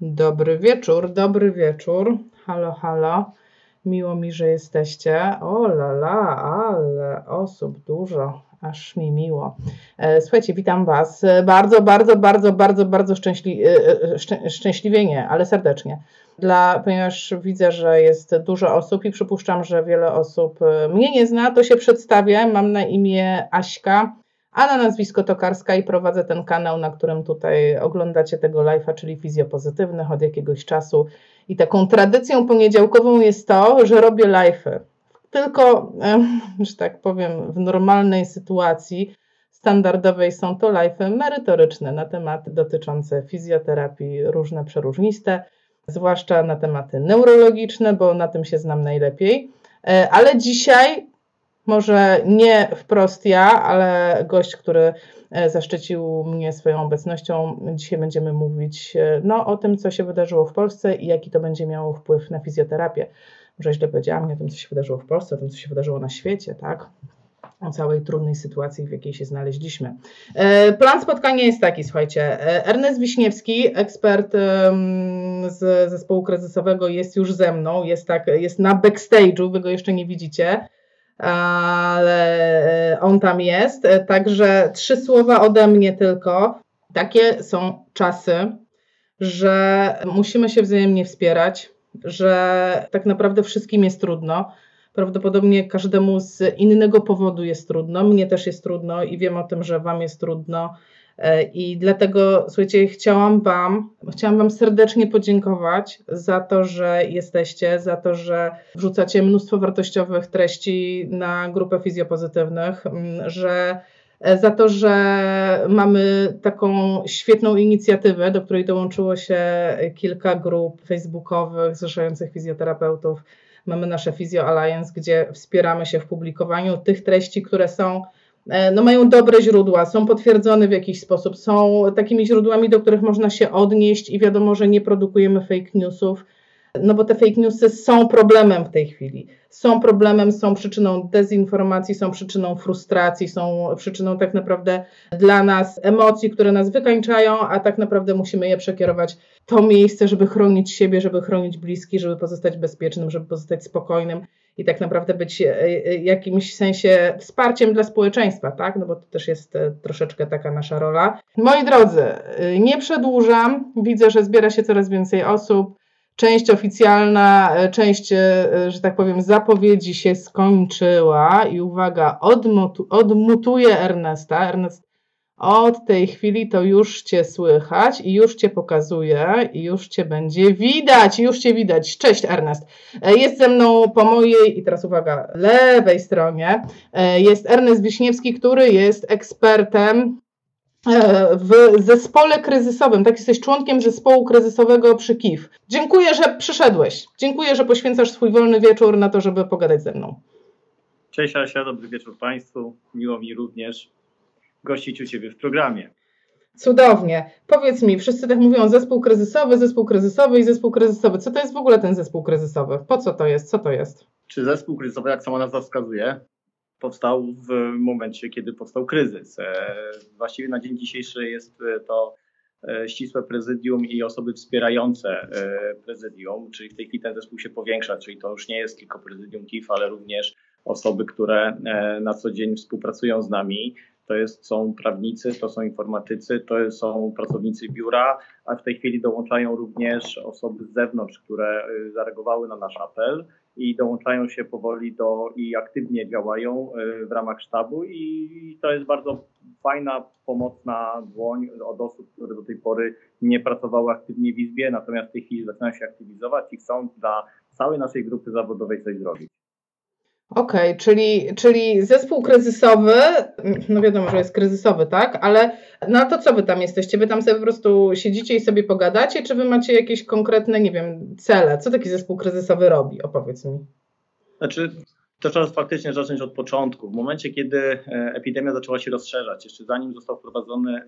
Dobry wieczór, dobry wieczór. Halo, halo. Miło mi, że jesteście. O la la, ale osób dużo. Aż mi miło. Słuchajcie, witam Was bardzo szczęśliwie nie, ale serdecznie. Ponieważ widzę, że jest dużo osób i przypuszczam, że wiele osób mnie nie zna, to się przedstawię. Mam na imię Aśka, a na nazwisko Tokarska i prowadzę ten kanał, na którym tutaj oglądacie tego live'a, czyli Fizjopozytywnych od jakiegoś czasu. I taką tradycją poniedziałkową jest to, że robię live'y. Tylko, że tak powiem, w normalnej sytuacji standardowej są to live'y merytoryczne na tematy dotyczące fizjoterapii, różne przeróżniste, zwłaszcza na tematy neurologiczne, bo na tym się znam najlepiej. Ale dzisiaj, może nie wprost ja, ale gość, który zaszczycił mnie swoją obecnością, dzisiaj będziemy mówić o tym, co się wydarzyło w Polsce i jaki to będzie miało wpływ na fizjoterapię. Może źle powiedziałam, nie o tym, co się wydarzyło w Polsce, o tym, co się wydarzyło na świecie, tak? O całej trudnej sytuacji, w jakiej się znaleźliśmy. Plan spotkania jest taki, słuchajcie. Ernest Wiśniewski, ekspert z zespołu kryzysowego, jest już ze mną, jest na backstage'u, wy go jeszcze nie widzicie, ale on tam jest. Także 3 słowa ode mnie tylko. Takie są czasy, że musimy się wzajemnie wspierać, że tak naprawdę wszystkim jest trudno. Prawdopodobnie każdemu z innego powodu jest trudno. Mnie też jest trudno i wiem o tym, że Wam jest trudno. I dlatego, słuchajcie, chciałam Wam serdecznie podziękować za to, że jesteście, za to, że wrzucacie mnóstwo wartościowych treści na grupę Fizjopozytywnych, za to, że mamy taką świetną inicjatywę, do której dołączyło się kilka grup facebookowych zrzeszających fizjoterapeutów. Mamy nasze Physio Alliance, gdzie wspieramy się w publikowaniu tych treści, które są, mają dobre źródła, są potwierdzone w jakiś sposób, są takimi źródłami, do których można się odnieść i wiadomo, że nie produkujemy fake newsów, bo te fake newsy są problemem w tej chwili. Są problemem, są przyczyną dezinformacji, są przyczyną frustracji, są przyczyną tak naprawdę dla nas emocji, które nas wykańczają, a tak naprawdę musimy je przekierować w to miejsce, żeby chronić siebie, żeby chronić bliskich, żeby pozostać bezpiecznym, żeby pozostać spokojnym i tak naprawdę być w jakimś sensie wsparciem dla społeczeństwa, tak? Bo to też jest troszeczkę taka nasza rola. Moi drodzy, nie przedłużam, widzę, że zbiera się coraz więcej osób. Część oficjalna, część, że tak powiem, zapowiedzi się skończyła i uwaga, odmutuję Ernesta. Ernest, od tej chwili to już Cię słychać i już Cię pokazuję i już Cię będzie widać, już Cię widać. Cześć Ernest. Jest ze mną po mojej, i teraz uwaga, lewej stronie jest Ernest Wiśniewski, który jest ekspertem w zespole kryzysowym, tak, jesteś członkiem zespołu kryzysowego przy KIF. Dziękuję, że przyszedłeś. Dziękuję, że poświęcasz swój wolny wieczór na to, żeby pogadać ze mną. Cześć Asia, dobry wieczór Państwu. Miło mi również gościć u Ciebie w programie. Cudownie. Powiedz mi, wszyscy tak mówią zespół kryzysowy. Co to jest w ogóle ten zespół kryzysowy? Po co to jest? Co to jest? Czy zespół kryzysowy, jak sama nazwa wskazuje, powstał w momencie, kiedy powstał kryzys. Właściwie na dzień dzisiejszy jest to ścisłe prezydium i osoby wspierające prezydium, czyli w tej chwili ten zespół się powiększa, czyli to już nie jest tylko prezydium KIF, ale również osoby, które na co dzień współpracują z nami. Są prawnicy, to są informatycy, to są pracownicy biura, a w tej chwili dołączają również osoby z zewnątrz, które zareagowały na nasz apel i dołączają się powoli i aktywnie działają w ramach sztabu i to jest bardzo fajna, pomocna dłoń od osób, które do tej pory nie pracowały aktywnie w izbie, natomiast w tej chwili zaczynają się aktywizować i chcą dla całej naszej grupy zawodowej coś zrobić. Okej, czyli zespół kryzysowy, wiadomo, że jest kryzysowy, tak? Ale to co wy tam jesteście? Wy tam sobie po prostu siedzicie i sobie pogadacie, czy wy macie jakieś konkretne, cele? Co taki zespół kryzysowy robi? Opowiedz mi. To trzeba faktycznie zacząć od początku. W momencie, kiedy epidemia zaczęła się rozszerzać, jeszcze zanim został wprowadzony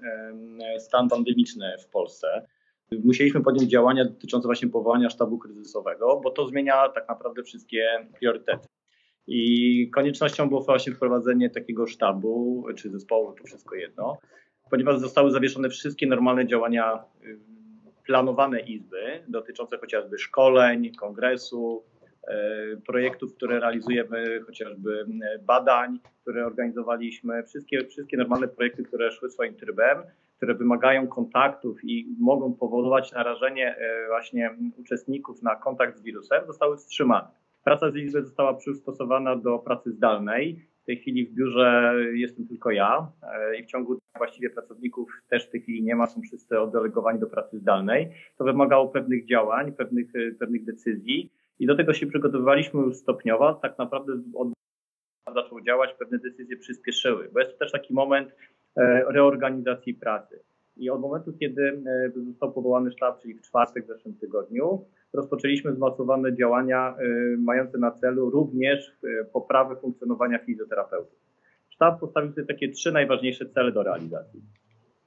stan pandemiczny w Polsce, musieliśmy podjąć działania dotyczące właśnie powołania sztabu kryzysowego, bo to zmienia tak naprawdę wszystkie priorytety. I koniecznością było właśnie wprowadzenie takiego sztabu, czy zespołu, to wszystko jedno, ponieważ zostały zawieszone wszystkie normalne działania planowane Izby, dotyczące chociażby szkoleń, kongresu, projektów, które realizujemy, chociażby badań, które organizowaliśmy, wszystkie normalne projekty, które szły swoim trybem, które wymagają kontaktów i mogą powodować narażenie właśnie uczestników na kontakt z wirusem, zostały wstrzymane. Praca z Izby została przystosowana do pracy zdalnej. W tej chwili w biurze jestem tylko ja i w ciągu dnia właściwie pracowników też w tej chwili nie ma, są wszyscy oddelegowani do pracy zdalnej. To wymagało pewnych działań, pewnych decyzji i do tego się przygotowywaliśmy już stopniowo. Tak naprawdę od zaczął działać, pewne decyzje przyspieszyły, bo jest to też taki moment reorganizacji pracy. I od momentu, kiedy został powołany sztab, czyli w czwartek w zeszłym tygodniu, rozpoczęliśmy zmasowane działania mające na celu również poprawę funkcjonowania fizjoterapeutów. Sztab postawił sobie takie 3 najważniejsze cele do realizacji.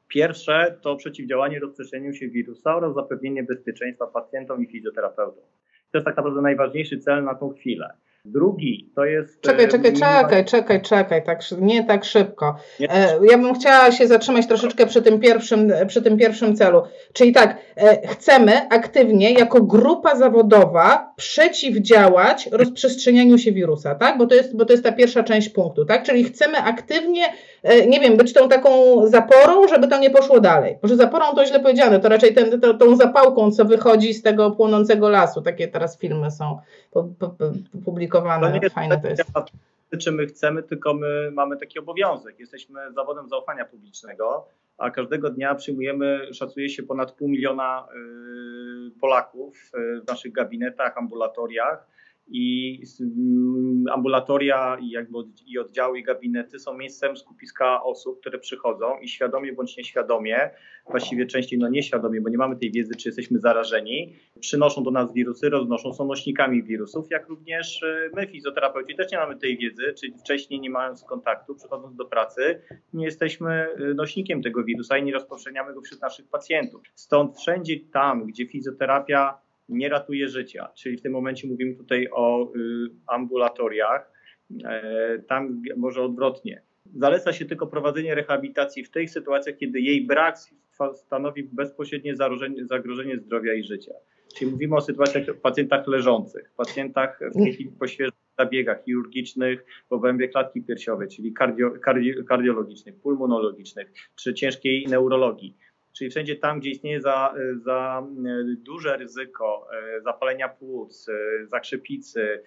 Pierwsze to przeciwdziałanie rozprzestrzenieniu się wirusa oraz zapewnienie bezpieczeństwa pacjentom i fizjoterapeutom. To jest tak naprawdę najważniejszy cel na tą chwilę. Drugi to jest... Czekaj. Nie tak szybko. Ja bym chciała się zatrzymać troszeczkę przy tym pierwszym celu. Czyli tak, chcemy aktywnie jako grupa zawodowa przeciwdziałać rozprzestrzenianiu się wirusa, tak? Bo to jest ta pierwsza część punktu, tak? Czyli chcemy aktywnie, nie wiem, być tą taką zaporą, żeby to nie poszło dalej. Może zaporą to źle powiedziane, to raczej tą zapałką, co wychodzi z tego płonącego lasu. Takie teraz filmy są publikowane. To nie jest fajne, czy my chcemy, tylko my mamy taki obowiązek. Jesteśmy zawodem zaufania publicznego, a każdego dnia przyjmujemy, szacuje się, ponad 500 000 Polaków w naszych gabinetach, ambulatoriach. I ambulatoria i oddziały i gabinety są miejscem skupiska osób, które przychodzą i świadomie bądź nieświadomie, właściwie częściej nieświadomie, bo nie mamy tej wiedzy, czy jesteśmy zarażeni, przynoszą do nas wirusy, roznoszą, są nośnikami wirusów, jak również my fizjoterapeuci też nie mamy tej wiedzy, czyli wcześniej nie mając kontaktu, przychodząc do pracy, nie jesteśmy nośnikiem tego wirusa i nie rozpowszechniamy go wśród naszych pacjentów. Stąd wszędzie tam, gdzie fizjoterapia nie ratuje życia, czyli w tym momencie mówimy tutaj o ambulatoriach, tam może odwrotnie. Zaleca się tylko prowadzenie rehabilitacji w tych sytuacjach, kiedy jej brak stanowi bezpośrednie zagrożenie zdrowia i życia. Czyli mówimy o sytuacjach pacjentach leżących, pacjentach po świeżych zabiegach chirurgicznych w obrębie klatki piersiowej, czyli kardiologicznych, pulmonologicznych czy ciężkiej neurologii. Czyli wszędzie tam, gdzie istnieje za duże ryzyko zapalenia płuc, zakrzepicy,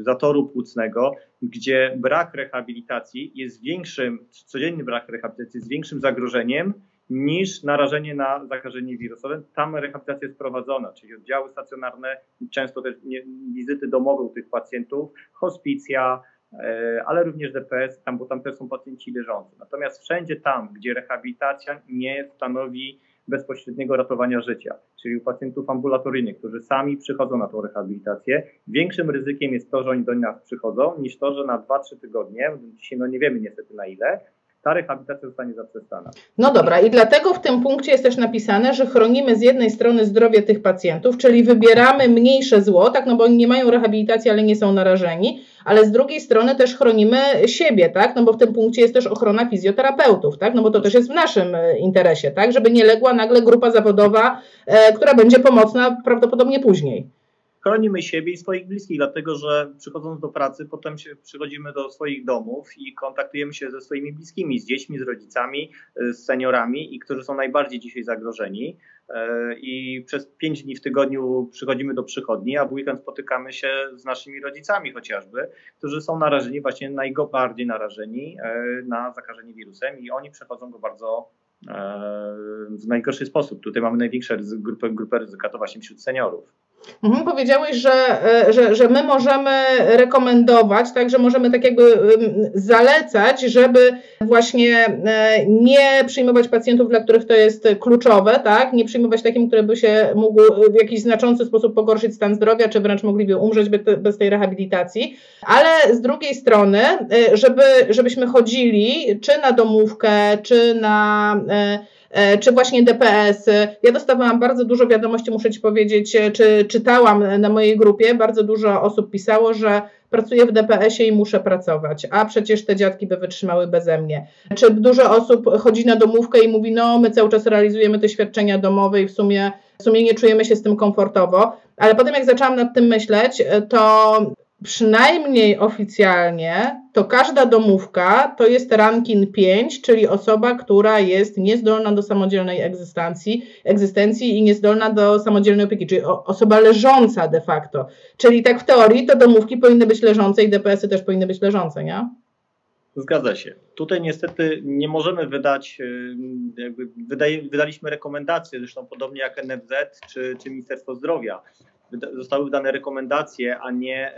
zatoru płucnego, gdzie brak rehabilitacji jest większym, codzienny brak rehabilitacji jest większym zagrożeniem niż narażenie na zakażenie wirusowe. Tam rehabilitacja jest prowadzona, czyli oddziały stacjonarne, często też wizyty domowe u tych pacjentów, hospicja, ale również DPS, tam, bo tam też są pacjenci leżący. Natomiast wszędzie tam, gdzie rehabilitacja nie stanowi bezpośredniego ratowania życia, czyli u pacjentów ambulatoryjnych, którzy sami przychodzą na tą rehabilitację, większym ryzykiem jest to, że oni do nas przychodzą, niż to, że na 2-3 tygodnie, dzisiaj nie wiemy niestety na ile, ta rehabilitacja zostanie zaprzestana. No dobra, i dlatego w tym punkcie jest też napisane, że chronimy z jednej strony zdrowie tych pacjentów, czyli wybieramy mniejsze zło, tak, no bo oni nie mają rehabilitacji, ale nie są narażeni, ale z drugiej strony też chronimy siebie, tak, no bo w tym punkcie jest też ochrona fizjoterapeutów, tak, no bo to też jest w naszym interesie, tak, żeby nie legła nagle grupa zawodowa, która będzie pomocna prawdopodobnie później. Chronimy siebie i swoich bliskich, dlatego że przychodząc do pracy, potem przychodzimy do swoich domów i kontaktujemy się ze swoimi bliskimi, z dziećmi, z rodzicami, z seniorami, i którzy są najbardziej dzisiaj zagrożeni. I przez 5 dni w tygodniu przychodzimy do przychodni, a w weekend spotykamy się z naszymi rodzicami chociażby, którzy są narażeni, właśnie najbardziej narażeni na zakażenie wirusem, i oni przechodzą go bardzo w najgorszy sposób. Tutaj mamy największe grupę ryzyka, to właśnie wśród seniorów. Mhm, powiedziałeś, że my możemy rekomendować, tak, że możemy tak jakby zalecać, żeby właśnie nie przyjmować pacjentów, dla których to jest kluczowe, tak, nie przyjmować takim, który by się mógł w jakiś znaczący sposób pogorszyć stan zdrowia, czy wręcz mogliby umrzeć bez tej rehabilitacji, ale z drugiej strony, żebyśmy chodzili czy na domówkę, czy na czy właśnie DPS. Ja dostawałam bardzo dużo wiadomości, muszę Ci powiedzieć, czy czytałam na mojej grupie, bardzo dużo osób pisało, że pracuję w DPS-ie i muszę pracować, a przecież te dziadki by wytrzymały beze mnie. Czy dużo osób chodzi na domówkę i mówi, no my cały czas realizujemy te świadczenia domowe i w sumie nie czujemy się z tym komfortowo, ale potem jak zaczęłam nad tym myśleć, to przynajmniej oficjalnie to każda domówka to jest ranking 5, czyli osoba, która jest niezdolna do samodzielnej egzystencji i niezdolna do samodzielnej opieki, czyli osoba leżąca de facto. Czyli tak w teorii to domówki powinny być leżące i DPS-y też powinny być leżące, nie? Zgadza się. Tutaj niestety nie możemy wydać, wydaliśmy rekomendacje, zresztą podobnie jak NFZ czy Ministerstwo Zdrowia. Zostały wydane rekomendacje, a nie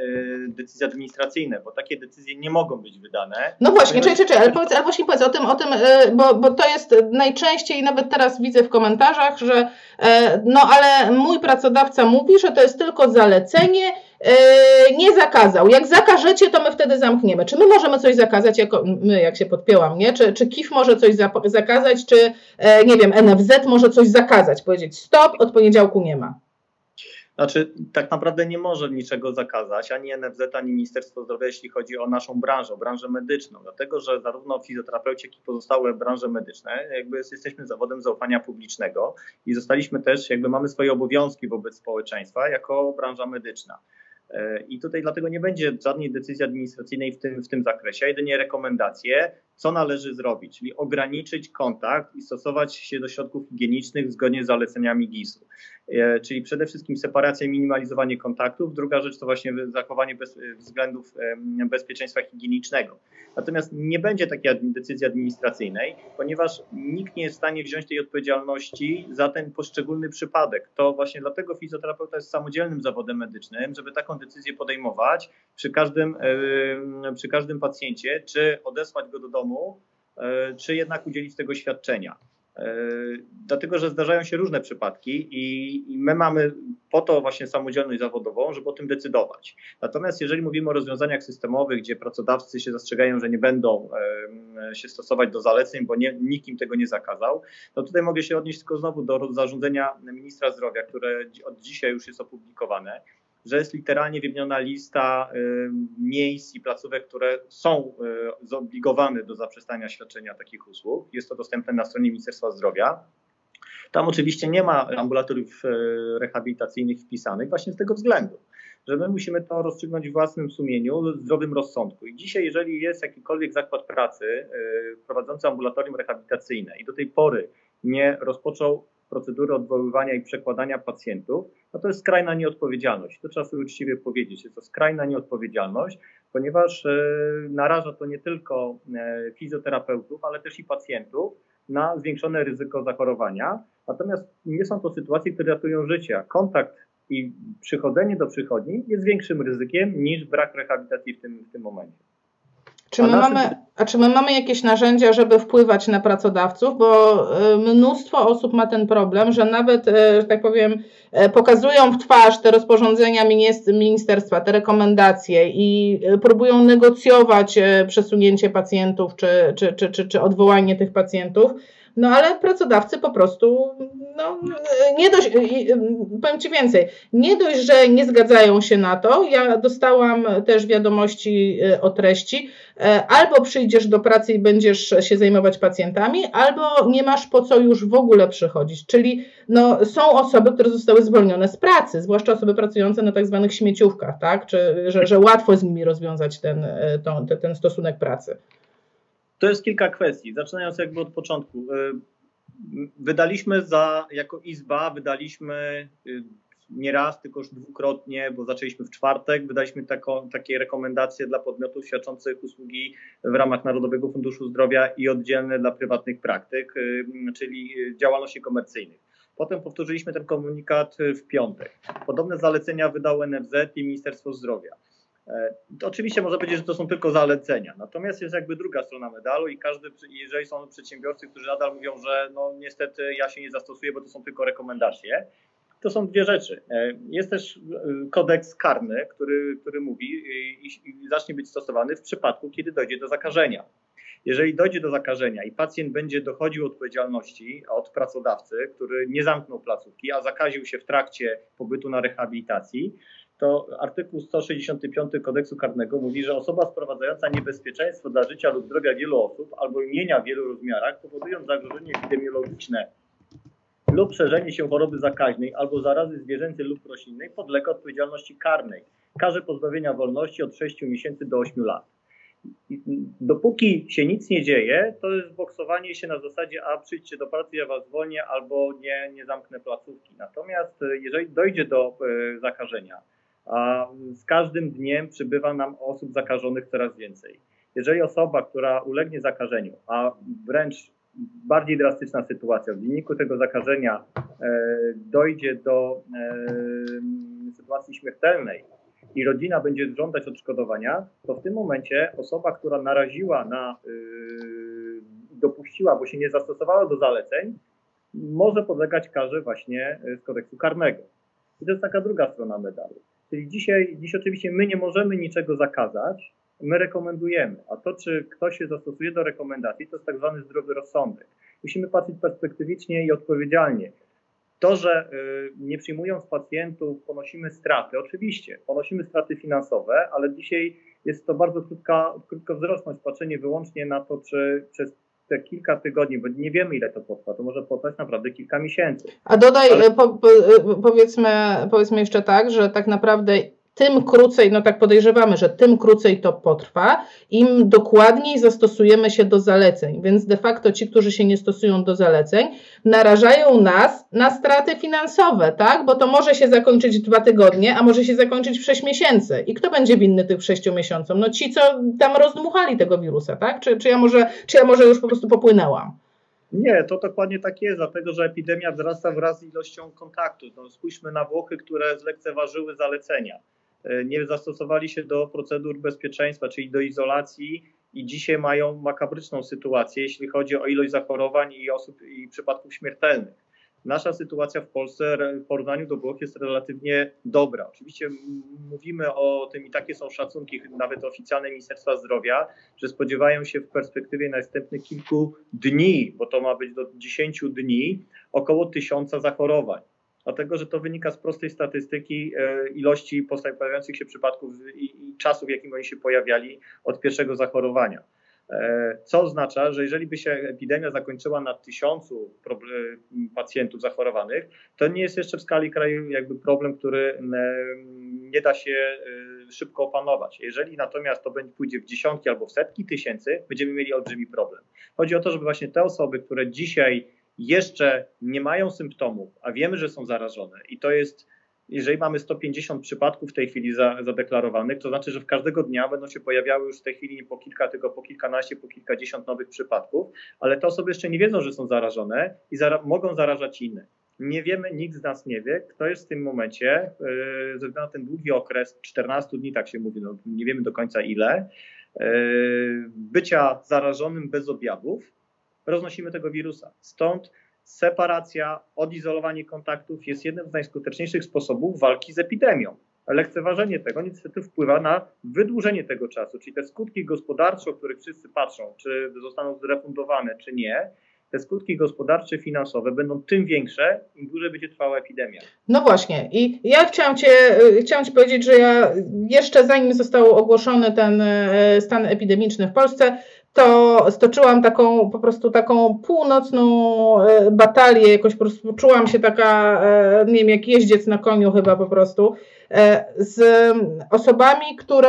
decyzje administracyjne, bo takie decyzje nie mogą być wydane. No właśnie, powiedz o tym, bo to jest najczęściej, nawet teraz widzę w komentarzach, że no ale mój pracodawca mówi, że to jest tylko zalecenie, nie zakazał. Jak zakażecie, to my wtedy zamkniemy. Czy my możemy coś zakazać, jak się podpięłam, nie? Czy KIF może coś zakazać, czy nie wiem, NFZ może coś zakazać, powiedzieć stop, od poniedziałku nie ma. Znaczy, tak naprawdę nie może niczego zakazać, ani NFZ, ani Ministerstwo Zdrowia, jeśli chodzi o naszą branżę, branżę medyczną, dlatego że zarówno fizjoterapeuci, jak i pozostałe branże medyczne, jesteśmy zawodem zaufania publicznego i zostaliśmy też, mamy swoje obowiązki wobec społeczeństwa jako branża medyczna. I tutaj dlatego nie będzie żadnej decyzji administracyjnej w tym zakresie, jedynie rekomendacje, co należy zrobić, czyli ograniczyć kontakt i stosować się do środków higienicznych zgodnie z zaleceniami GIS-u. Czyli przede wszystkim separacja, minimalizowanie kontaktów. Druga rzecz to właśnie zachowanie względów bezpieczeństwa higienicznego. Natomiast nie będzie takiej decyzji administracyjnej, ponieważ nikt nie jest w stanie wziąć tej odpowiedzialności za ten poszczególny przypadek. To właśnie dlatego fizjoterapeuta jest samodzielnym zawodem medycznym, żeby taką decyzję podejmować przy każdym pacjencie, czy odesłać go do domu, czy jednak udzielić tego świadczenia. Dlatego, że zdarzają się różne przypadki i my mamy po to właśnie samodzielność zawodową, żeby o tym decydować. Natomiast jeżeli mówimy o rozwiązaniach systemowych, gdzie pracodawcy się zastrzegają, że nie będą się stosować do zaleceń, bo nikt im tego nie zakazał, to tutaj mogę się odnieść tylko znowu do zarządzenia ministra zdrowia, które od dzisiaj już jest opublikowane, że jest literalnie wymieniona lista miejsc i placówek, które są zobligowane do zaprzestania świadczenia takich usług. Jest to dostępne na stronie Ministerstwa Zdrowia. Tam oczywiście nie ma ambulatoriów rehabilitacyjnych wpisanych właśnie z tego względu, że my musimy to rozstrzygnąć w własnym sumieniu, w zdrowym rozsądku. I dzisiaj, jeżeli jest jakikolwiek zakład pracy prowadzący ambulatorium rehabilitacyjne i do tej pory nie rozpoczął procedury odwoływania i przekładania pacjentów, no to jest skrajna nieodpowiedzialność. To trzeba sobie uczciwie powiedzieć, jest to skrajna nieodpowiedzialność, ponieważ naraża to nie tylko fizjoterapeutów, ale też i pacjentów na zwiększone ryzyko zachorowania. Natomiast nie są to sytuacje, które ratują życie. Kontakt i przychodzenie do przychodni jest większym ryzykiem niż brak rehabilitacji w tym momencie. Czy my mamy jakieś narzędzia, żeby wpływać na pracodawców? Bo mnóstwo osób ma ten problem, że nawet, że tak powiem, pokazują w twarz te rozporządzenia ministerstwa, te rekomendacje i próbują negocjować przesunięcie pacjentów czy odwołanie tych pacjentów. No ale pracodawcy po prostu, powiem Ci więcej, nie dość, że nie zgadzają się na to, ja dostałam też wiadomości o treści, albo przyjdziesz do pracy i będziesz się zajmować pacjentami, albo nie masz po co już w ogóle przychodzić, czyli są osoby, które zostały zwolnione z pracy, zwłaszcza osoby pracujące na tak zwanych śmieciówkach, tak? Że łatwo z nimi rozwiązać ten stosunek pracy. To jest kilka kwestii, zaczynając od początku. Jako Izba wydaliśmy nie raz, tylko już dwukrotnie, bo zaczęliśmy w czwartek, wydaliśmy takie rekomendacje dla podmiotów świadczących usługi w ramach Narodowego Funduszu Zdrowia i oddzielne dla prywatnych praktyk, czyli działalności komercyjnych. Potem powtórzyliśmy ten komunikat w piątek. Podobne zalecenia wydały NFZ i Ministerstwo Zdrowia. To oczywiście można powiedzieć, że to są tylko zalecenia, natomiast jest druga strona medalu i jeżeli są przedsiębiorcy, którzy nadal mówią, że niestety ja się nie zastosuję, bo to są tylko rekomendacje, to są dwie rzeczy. Jest też kodeks karny, który mówi i zacznie być stosowany w przypadku, kiedy dojdzie do zakażenia. Jeżeli dojdzie do zakażenia i pacjent będzie dochodził odpowiedzialności od pracodawcy, który nie zamknął placówki, a zakaził się w trakcie pobytu na rehabilitacji, to artykuł 165 Kodeksu Karnego mówi, że osoba sprowadzająca niebezpieczeństwo dla życia lub zdrowia wielu osób albo imienia w wielu rozmiarach, powodując zagrożenie epidemiologiczne lub szerzenie się choroby zakaźnej albo zarazy zwierzęcej lub roślinnej, podlega odpowiedzialności karnej. Karze pozbawienia wolności od 6 miesięcy do 8 lat. Dopóki się nic nie dzieje, to jest boksowanie się na zasadzie, a przyjdźcie do pracy, ja was zwolnię albo nie zamknę placówki. Natomiast jeżeli dojdzie do zakażenia, a z każdym dniem przybywa nam osób zakażonych coraz więcej. Jeżeli osoba, która ulegnie zakażeniu, a wręcz bardziej drastyczna sytuacja, w wyniku tego zakażenia dojdzie do sytuacji śmiertelnej i rodzina będzie żądać odszkodowania, to w tym momencie osoba, która naraziła na, dopuściła, bo się nie zastosowała do zaleceń, może podlegać karze właśnie z Kodeksu Karnego. I to jest taka druga strona medalu. Czyli dziś oczywiście my nie możemy niczego zakazać, my rekomendujemy. A to, czy ktoś się zastosuje do rekomendacji, to jest tak zwany zdrowy rozsądek. Musimy patrzeć perspektywicznie i odpowiedzialnie. To, że nie przyjmując pacjentów ponosimy straty, oczywiście, ponosimy straty finansowe, ale dzisiaj jest to bardzo krótkowzroczność, patrzenie wyłącznie na to, czy przez te kilka tygodni, bo nie wiemy ile to potrwa, to może potrwać naprawdę kilka miesięcy. A dodaj, ale... powiedzmy jeszcze tak, że tak naprawdę tym krócej, no tak podejrzewamy, że tym krócej to potrwa, im dokładniej zastosujemy się do zaleceń, więc de facto ci, którzy się nie stosują do zaleceń, narażają nas na straty finansowe, tak? Bo to może się zakończyć 2 tygodnie, a może się zakończyć w 6 miesięcy. I kto będzie winny tych 6 miesiącom? No ci, co tam rozdmuchali tego wirusa, tak? Czy ja może już po prostu popłynęłam? Nie, to dokładnie tak jest, dlatego że epidemia wzrasta wraz z ilością kontaktów. No, spójrzmy na Włochy, które zlekceważyły zalecenia. Nie zastosowali się do procedur bezpieczeństwa, czyli do izolacji i dzisiaj mają makabryczną sytuację, jeśli chodzi o ilość zachorowań i osób i przypadków śmiertelnych. Nasza sytuacja w Polsce w porównaniu do Włoch jest relatywnie dobra. Oczywiście mówimy o tym i takie są szacunki nawet oficjalne Ministerstwa Zdrowia, że spodziewają się w perspektywie następnych kilku dni, bo to ma być do 10 dni, około 1000 zachorowań. Dlatego, że to wynika z prostej statystyki ilości pojawiających się przypadków i czasu, w jakim oni się pojawiali od pierwszego zachorowania. Co oznacza, że jeżeli by się epidemia zakończyła na 1000 pacjentów zachorowanych, to nie jest jeszcze w skali kraju jakby problem, który nie da się szybko opanować. Jeżeli natomiast to pójdzie w dziesiątki albo w setki tysięcy, będziemy mieli olbrzymi problem. Chodzi o to, żeby właśnie te osoby, które dzisiaj jeszcze nie mają symptomów, a wiemy, że są zarażone i to jest, jeżeli mamy 150 przypadków w tej chwili zadeklarowanych, to znaczy, że w każdego dnia będą się pojawiały już w tej chwili nie po kilka, tylko po kilkanaście, po kilkadziesiąt nowych przypadków, ale te osoby jeszcze nie wiedzą, że są zarażone i mogą zarażać inne. Nie wiemy, nikt z nas nie wie, kto jest w tym momencie, ze względu na ten długi okres, 14 dni, tak się mówi, no, nie wiemy do końca ile, bycia zarażonym bez objawów, roznosimy tego wirusa. Stąd separacja, odizolowanie kontaktów jest jednym z najskuteczniejszych sposobów walki z epidemią. Lekceważenie tego niestety wpływa na wydłużenie tego czasu, czyli te skutki gospodarcze, o których wszyscy patrzą, czy zostaną zrefundowane, czy nie, te skutki gospodarcze, finansowe będą tym większe, im dłużej będzie trwała epidemia. No właśnie i ja chciałam ci powiedzieć, że ja jeszcze zanim został ogłoszony ten stan epidemiczny w Polsce, to stoczyłam taką północną batalię, jakoś po prostu czułam się taka, nie wiem, jak jeździec na koniu chyba po prostu, z osobami, które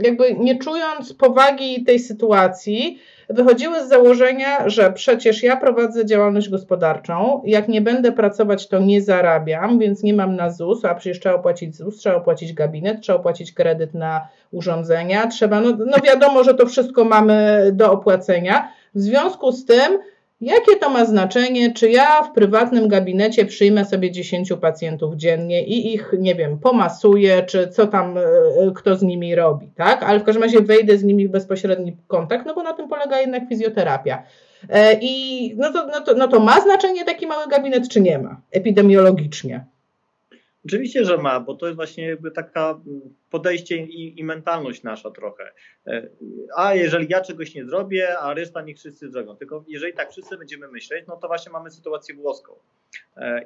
jakby nie czując powagi tej sytuacji, wychodziły z założenia, że przecież ja prowadzę działalność gospodarczą, jak nie będę pracować, to nie zarabiam, więc nie mam na ZUS, a przecież trzeba opłacić ZUS, trzeba opłacić gabinet, trzeba opłacić kredyt na urządzenia, trzeba, no wiadomo, że to wszystko mamy do opłacenia. W związku z tym, jakie to ma znaczenie, czy ja w prywatnym gabinecie przyjmę sobie 10 pacjentów dziennie i ich, nie wiem, pomasuję, czy co tam kto z nimi robi, tak? Ale w każdym razie wejdę z nimi w bezpośredni kontakt, no bo na tym polega jednak fizjoterapia. I no to ma znaczenie taki mały gabinet, czy nie ma, epidemiologicznie? Oczywiście, że ma, bo to jest właśnie jakby taka podejście i mentalność nasza trochę. A jeżeli ja czegoś nie zrobię, a reszta niech wszyscy zrobią. Tylko jeżeli tak wszyscy będziemy myśleć, no to właśnie mamy sytuację włoską.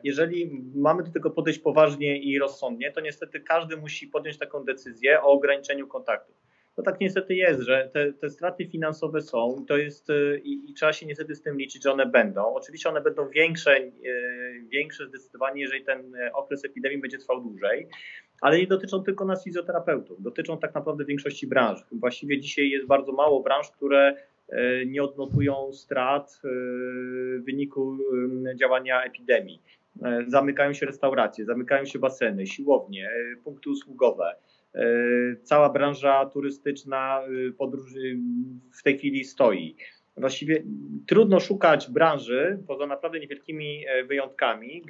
Jeżeli mamy do tego podejść poważnie i rozsądnie, to niestety każdy musi podjąć taką decyzję o ograniczeniu kontaktów. To tak niestety jest, że te straty finansowe są, to jest, i trzeba się niestety z tym liczyć, że one będą. Oczywiście one będą większe zdecydowanie, jeżeli ten okres epidemii będzie trwał dłużej, ale nie dotyczą tylko nas fizjoterapeutów, dotyczą tak naprawdę większości branż. Właściwie dzisiaj jest bardzo mało branż, które nie odnotują strat w wyniku działania epidemii. Zamykają się restauracje, zamykają się baseny, siłownie, punkty usługowe. Cała branża turystyczna, podróży w tej chwili stoi. Właściwie trudno szukać branży, poza naprawdę niewielkimi wyjątkami.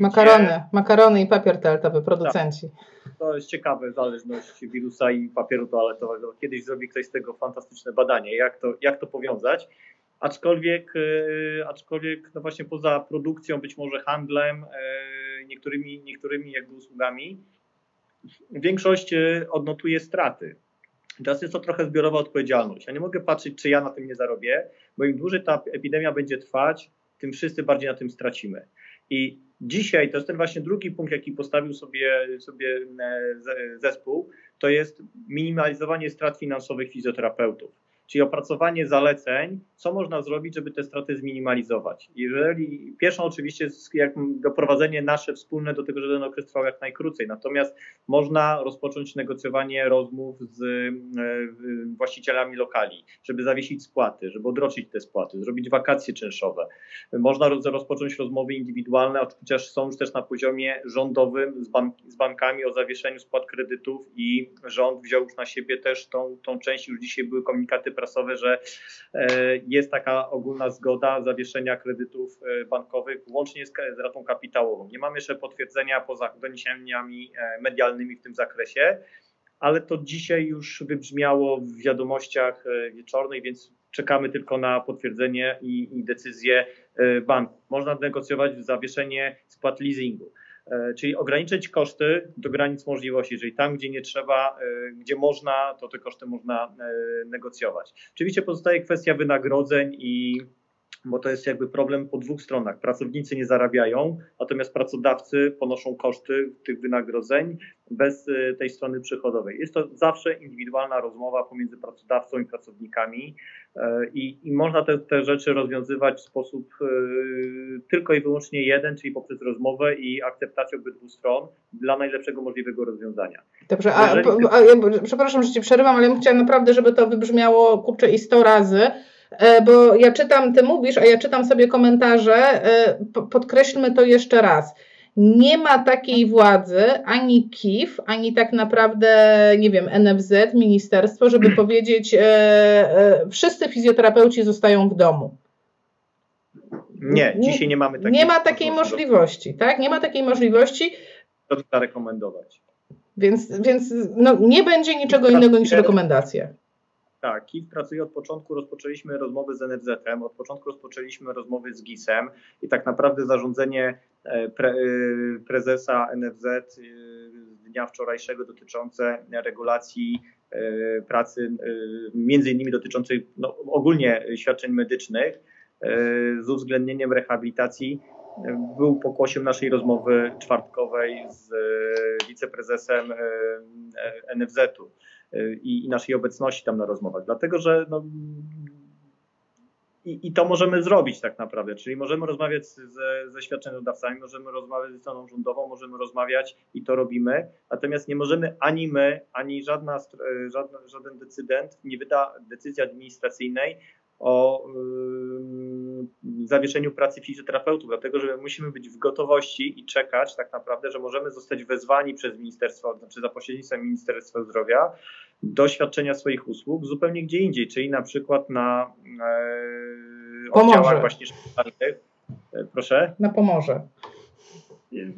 Makarony i papier toaletowy, producenci. Tak, to jest ciekawe, zależność wirusa i papieru toaletowego. Kiedyś zrobi ktoś z tego fantastyczne badanie, jak to powiązać. Aczkolwiek no właśnie poza produkcją, być może handlem, niektórymi jakby usługami, większość odnotuje straty. Teraz jest to trochę zbiorowa odpowiedzialność. Ja nie mogę patrzeć, czy ja na tym nie zarobię, bo im dłużej ta epidemia będzie trwać, tym wszyscy bardziej na tym stracimy. I dzisiaj to jest ten właśnie drugi punkt, jaki postawił sobie zespół, to jest minimalizowanie strat finansowych fizjoterapeutów. Czyli opracowanie zaleceń, co można zrobić, żeby te straty zminimalizować. Jeżeli pierwszą oczywiście jest doprowadzenie nasze wspólne do tego, żeby ten okres trwał jak najkrócej. Natomiast można rozpocząć negocjowanie rozmów z właścicielami lokali, żeby zawiesić spłaty, żeby odroczyć te spłaty, zrobić wakacje czynszowe. Można rozpocząć rozmowy indywidualne, chociaż są już też na poziomie rządowym z bankami o zawieszeniu spłat kredytów i rząd wziął już na siebie też tą część. Już dzisiaj były komunikaty prasowe, że jest taka ogólna zgoda zawieszenia kredytów bankowych łącznie z ratą kapitałową. Nie mamy jeszcze potwierdzenia poza doniesieniami medialnymi w tym zakresie, ale to dzisiaj już wybrzmiało w wiadomościach wieczornych, więc czekamy tylko na potwierdzenie i decyzję banku. Można negocjować zawieszenie spłat leasingu. Czyli ograniczyć koszty do granic możliwości, czyli tam, gdzie nie trzeba, gdzie można, to te koszty można negocjować. Oczywiście pozostaje kwestia wynagrodzeń, bo to jest jakby problem po dwóch stronach. Pracownicy nie zarabiają, natomiast pracodawcy ponoszą koszty tych wynagrodzeń bez tej strony przychodowej. Jest to zawsze indywidualna rozmowa pomiędzy pracodawcą i pracownikami i można te rzeczy rozwiązywać w sposób tylko i wyłącznie jeden, czyli poprzez rozmowę i akceptację obydwu stron dla najlepszego możliwego rozwiązania. Dobrze, przepraszam, że Ci przerywam, ale ja chciałam naprawdę, żeby to wybrzmiało kurczę i 100 razy, bo ja czytam, ty mówisz, a ja czytam sobie komentarze, podkreślmy to jeszcze raz. Nie ma takiej władzy ani KIF, ani tak naprawdę, nie wiem, NFZ, ministerstwo, żeby powiedzieć, wszyscy fizjoterapeuci zostają w domu. Nie, dzisiaj nie mamy takiej możliwości. Nie ma takiej możliwości, tak? Nie ma takiej możliwości. To trzeba rekomendować. Więc no, nie będzie niczego innego niż rekomendacje. Tak, KIF pracuje od początku, rozpoczęliśmy rozmowy z NFZ-em, od początku rozpoczęliśmy rozmowy z GIS-em i tak naprawdę zarządzenie prezesa NFZ z dnia wczorajszego dotyczące regulacji pracy, między innymi dotyczących ogólnie świadczeń medycznych z uwzględnieniem rehabilitacji, był pokłosiem naszej rozmowy czwartkowej z wiceprezesem NFZ-u. I naszej obecności tam na rozmowach, dlatego że i to możemy zrobić tak naprawdę, czyli możemy rozmawiać ze świadczeniodawcami, możemy rozmawiać ze stroną rządową, możemy rozmawiać i to robimy, natomiast nie możemy ani my, ani żaden decydent nie wyda decyzji administracyjnej o zawieszeniu pracy fizjoterapeutów, dlatego że musimy być w gotowości i czekać tak naprawdę, że możemy zostać wezwani przez ministerstwo, znaczy za pośrednictwem Ministerstwa Zdrowia do świadczenia swoich usług zupełnie gdzie indziej, czyli na przykład na oddziałach właśnie szpitalnych. Proszę? Na Pomorze.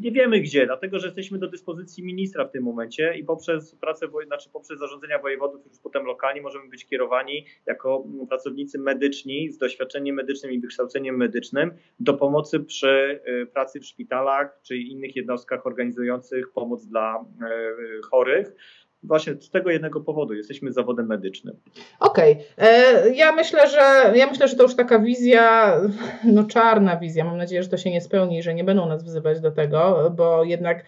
nie wiemy gdzie, dlatego że jesteśmy do dyspozycji ministra w tym momencie i poprzez pracę, poprzez zarządzenia wojewodów, już potem lokalni, możemy być kierowani jako pracownicy medyczni z doświadczeniem medycznym i wykształceniem medycznym do pomocy przy pracy w szpitalach czy innych jednostkach organizujących pomoc dla chorych. Właśnie z tego jednego powodu jesteśmy zawodem medycznym. Okej. Ja myślę, że to już taka wizja, no czarna wizja. Mam nadzieję, że to się nie spełni i że nie będą nas wzywać do tego, bo jednak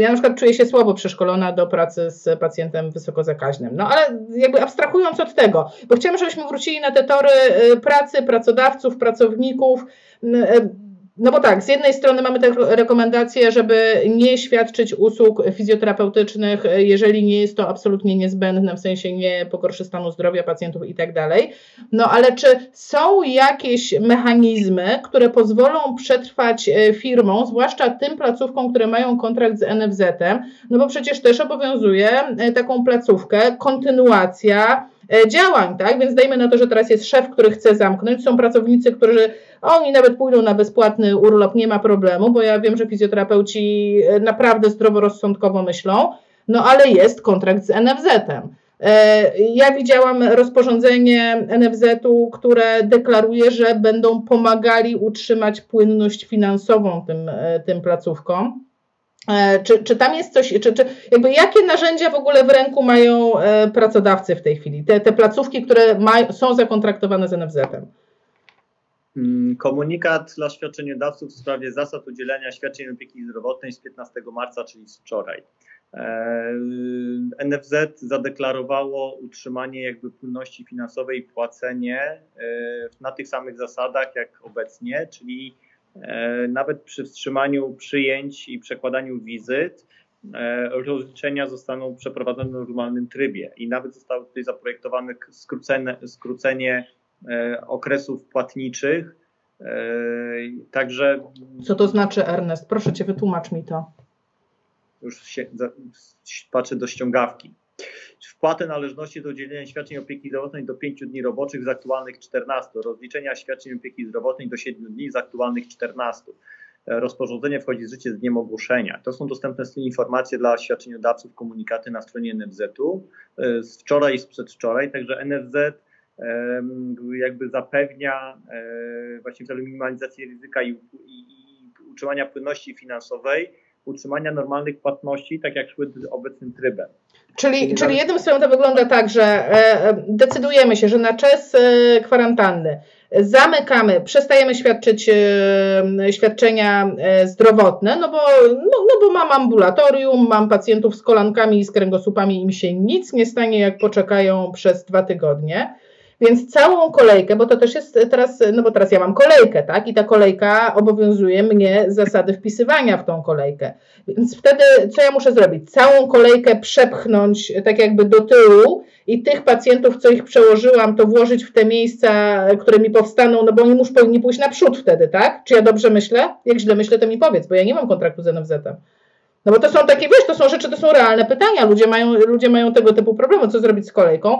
ja na przykład czuję się słabo przeszkolona do pracy z pacjentem wysokozakaźnym. No ale jakby abstrahując od tego, bo chciałam, żebyśmy wrócili na te tory pracy, pracodawców, pracowników. No bo tak, z jednej strony mamy te rekomendacje, żeby nie świadczyć usług fizjoterapeutycznych, jeżeli nie jest to absolutnie niezbędne, w sensie nie pogorszy stanu zdrowia pacjentów i tak dalej. No ale czy są jakieś mechanizmy, które pozwolą przetrwać firmom, zwłaszcza tym placówkom, które mają kontrakt z NFZ-em? No bo przecież też obowiązuje taką placówkę kontynuacja działań, tak? Więc dajmy na to, że teraz jest szef, który chce zamknąć, są pracownicy, którzy oni nawet pójdą na bezpłatny urlop, nie ma problemu, bo ja wiem, że fizjoterapeuci naprawdę zdroworozsądkowo myślą, no ale jest kontrakt z NFZ-em. Ja widziałam rozporządzenie NFZ-u, które deklaruje, że będą pomagali utrzymać płynność finansową tym placówkom. Czy tam jest coś, czy jakby jakie narzędzia w ogóle w ręku mają pracodawcy w tej chwili? Te placówki, które są zakontraktowane z NFZ-em? Komunikat dla świadczeniodawców w sprawie zasad udzielania świadczeń opieki zdrowotnej z 15 marca, czyli z wczoraj. NFZ zadeklarowało utrzymanie jakby płynności finansowej i płacenie na tych samych zasadach jak obecnie, czyli nawet przy wstrzymaniu przyjęć i przekładaniu wizyt rozliczenia zostaną przeprowadzone w normalnym trybie i nawet zostało tutaj zaprojektowane skrócenie okresów płatniczych. Także... Co to znaczy, Ernest? Proszę Cię, wytłumacz mi to. Już się patrzę do ściągawki. Wpłatę należności do udzielenia świadczeń opieki zdrowotnej do 5 dni roboczych z aktualnych 14, rozliczenia świadczeń opieki zdrowotnej do 7 dni z aktualnych 14. Rozporządzenie wchodzi w życie z dniem ogłoszenia. To są dostępne informacje dla świadczeniodawców, komunikaty na stronie NFZ-u z wczoraj i z przedwczoraj, także NFZ jakby zapewnia właśnie w celu minimalizacji ryzyka i utrzymania płynności finansowej, utrzymania normalnych płatności, tak jak szły obecnym trybem. Czyli jednym słowem to wygląda tak, że decydujemy się, że na czas kwarantanny zamykamy, przestajemy świadczyć świadczenia zdrowotne, no bo mam ambulatorium, mam pacjentów z kolankami i z kręgosłupami, im się nic nie stanie, jak poczekają przez 2 tygodnie. Więc całą kolejkę, bo to też jest teraz, no bo teraz ja mam kolejkę, tak? I ta kolejka obowiązuje mnie zasady wpisywania w tą kolejkę. Więc wtedy co ja muszę zrobić? Całą kolejkę przepchnąć tak jakby do tyłu i tych pacjentów, co ich przełożyłam, to włożyć w te miejsca, które mi powstaną, no bo oni muszą powinni pójść naprzód wtedy, tak? Czy ja dobrze myślę? Jak źle myślę, to mi powiedz, bo ja nie mam kontraktu z NFZ-em. No bo to są takie, wiesz, to są rzeczy, to są realne pytania. Ludzie mają tego typu problemy. Co zrobić z kolejką?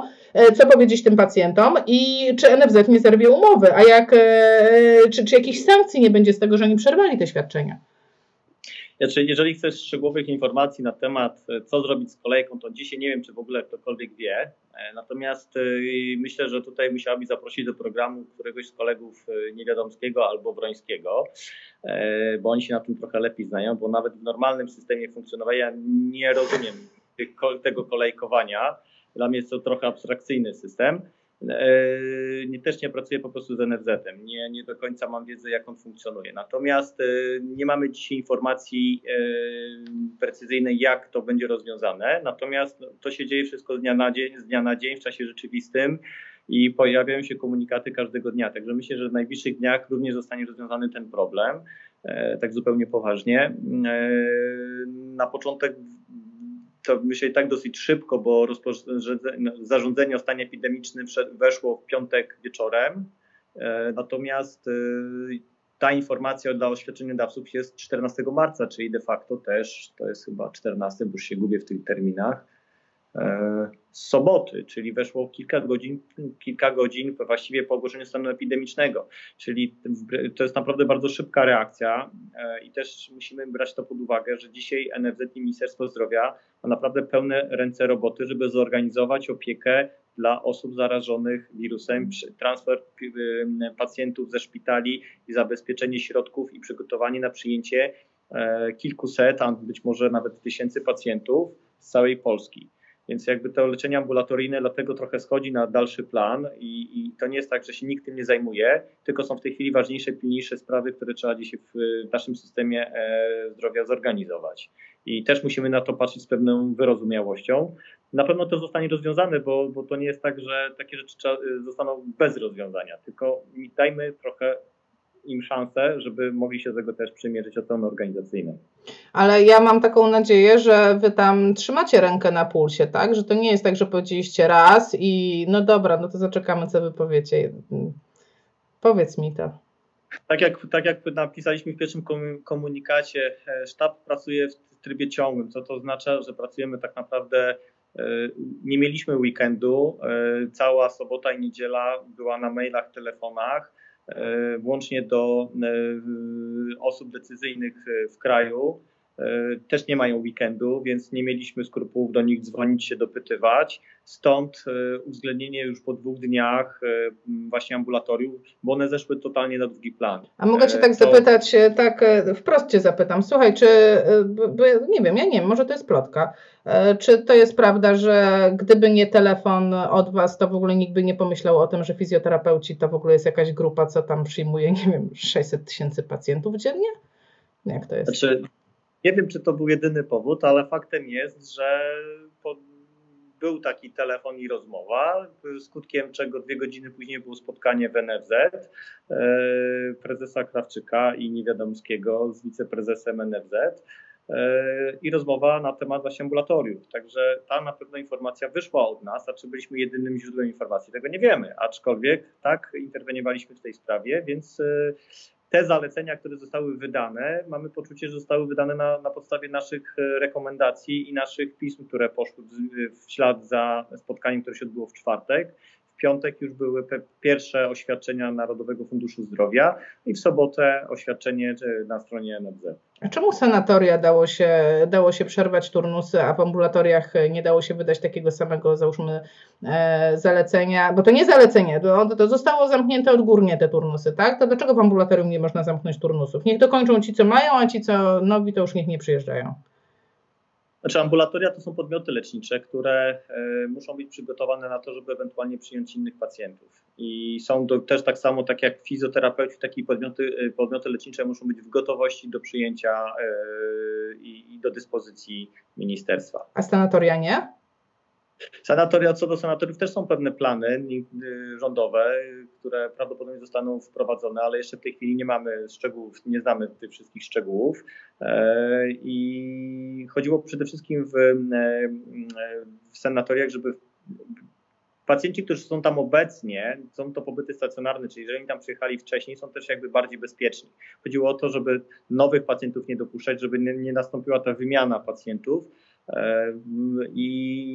Co powiedzieć tym pacjentom? I czy NFZ nie zerwie umowy? A czy jakichś sankcji nie będzie z tego, że oni przerwali te świadczenia? Jeżeli chcesz szczegółowych informacji na temat, co zrobić z kolejką, to dzisiaj nie wiem, czy w ogóle ktokolwiek wie. Natomiast myślę, że tutaj musiałaby zaprosić do programu któregoś z kolegów Niewiadomskiego albo Brońskiego, bo oni się na tym trochę lepiej znają, bo nawet w normalnym systemie funkcjonowania nie rozumiem tego kolejkowania. Dla mnie jest to trochę abstrakcyjny system. Też nie pracuję po prostu z NFZ-em, nie do końca mam wiedzę, jak on funkcjonuje. Natomiast nie mamy dzisiaj informacji precyzyjnej, jak to będzie rozwiązane. Natomiast to się dzieje wszystko z dnia na dzień w czasie rzeczywistym i pojawiają się komunikaty każdego dnia. Także myślę, że w najbliższych dniach również zostanie rozwiązany ten problem, tak zupełnie poważnie. Na początek to myślę i tak dosyć szybko, bo zarządzenie o stanie epidemicznym weszło w piątek wieczorem, natomiast ta informacja dla świadczeniodawców jest 14 marca, czyli de facto też, to jest chyba 14, bo już się gubię w tych terminach, z soboty, czyli weszło kilka godzin właściwie po ogłoszeniu stanu epidemicznego. Czyli to jest naprawdę bardzo szybka reakcja i też musimy brać to pod uwagę, że dzisiaj NFZ i Ministerstwo Zdrowia ma naprawdę pełne ręce roboty, żeby zorganizować opiekę dla osób zarażonych wirusem, transfer pacjentów ze szpitali i zabezpieczenie środków i przygotowanie na przyjęcie kilkuset, a być może nawet tysięcy pacjentów z całej Polski. Więc jakby to leczenie ambulatoryjne dlatego trochę schodzi na dalszy plan i to nie jest tak, że się nikt tym nie zajmuje, tylko są w tej chwili ważniejsze, pilniejsze sprawy, które trzeba dzisiaj w naszym systemie zdrowia zorganizować. I też musimy na to patrzeć z pewną wyrozumiałością. Na pewno to zostanie rozwiązane, bo to nie jest tak, że takie rzeczy zostaną bez rozwiązania, tylko dajmy trochę im szansę, żeby mogli się do tego też przymierzyć od strony organizacyjnej. Ale ja mam taką nadzieję, że wy tam trzymacie rękę na pulsie, tak? Że to nie jest tak, że powiedzieliście raz i no dobra, no to zaczekamy, co wy powiecie. Powiedz mi to. Tak jak napisaliśmy w pierwszym komunikacie, sztab pracuje w trybie ciągłym, co to oznacza, że pracujemy tak naprawdę. Nie mieliśmy weekendu, cała sobota i niedziela była na mailach, telefonach, łącznie do osób decyzyjnych w kraju. Też nie mają weekendu, więc nie mieliśmy skrupułów do nich dzwonić, się dopytywać. Stąd uwzględnienie już po 2 dniach właśnie ambulatoriów, bo one zeszły totalnie na drugi plan. A mogę cię tak zapytać, tak wprost cię zapytam. Słuchaj, czy, nie wiem, ja nie wiem, może to jest plotka. Czy to jest prawda, że gdyby nie telefon od was, to w ogóle nikt by nie pomyślał o tym, że fizjoterapeuci to w ogóle jest jakaś grupa, co tam przyjmuje, nie wiem, 600 000 pacjentów dziennie? Jak to jest? Znaczy, nie wiem, czy to był jedyny powód, ale faktem jest, że był taki telefon i rozmowa, skutkiem czego 2 godziny później było spotkanie w NFZ prezesa Krawczyka i Niewiadomskiego z wiceprezesem NFZ i rozmowa na temat właśnie ambulatoriów. Także ta na pewno informacja wyszła od nas, a czy byliśmy jedynym źródłem informacji, tego nie wiemy. Aczkolwiek tak, interweniowaliśmy w tej sprawie, więc te zalecenia, które zostały wydane, mamy poczucie, że zostały wydane na podstawie naszych rekomendacji i naszych pism, które poszły w ślad za spotkaniem, które się odbyło w czwartek. W piątek już były pierwsze oświadczenia Narodowego Funduszu Zdrowia i w sobotę oświadczenie na stronie NFZ. A czemu sanatoria dało się przerwać turnusy, a w ambulatoriach nie dało się wydać takiego samego, załóżmy, zalecenia? Bo to nie zalecenie, to zostało zamknięte odgórnie te turnusy, tak? To dlaczego w ambulatorium nie można zamknąć turnusów? Niech dokończą ci, co mają, a ci, co nowi, to już niech nie przyjeżdżają. Znaczy ambulatoria to są podmioty lecznicze, które muszą być przygotowane na to, żeby ewentualnie przyjąć innych pacjentów. I są to też tak samo, tak jak fizjoterapeuci, takie podmioty lecznicze muszą być w gotowości do przyjęcia i do dyspozycji ministerstwa. A sanatoria nie? Sanatoria, co do sanatoriów też są pewne plany rządowe, które prawdopodobnie zostaną wprowadzone, ale jeszcze w tej chwili nie mamy szczegółów, nie znamy tych wszystkich szczegółów. I chodziło przede wszystkim w sanatoriach, żeby pacjenci, którzy są tam obecnie, są to pobyty stacjonarne, czyli jeżeli tam przyjechali wcześniej, są też jakby bardziej bezpieczni. Chodziło o to, żeby nowych pacjentów nie dopuszczać, żeby nie nastąpiła ta wymiana pacjentów i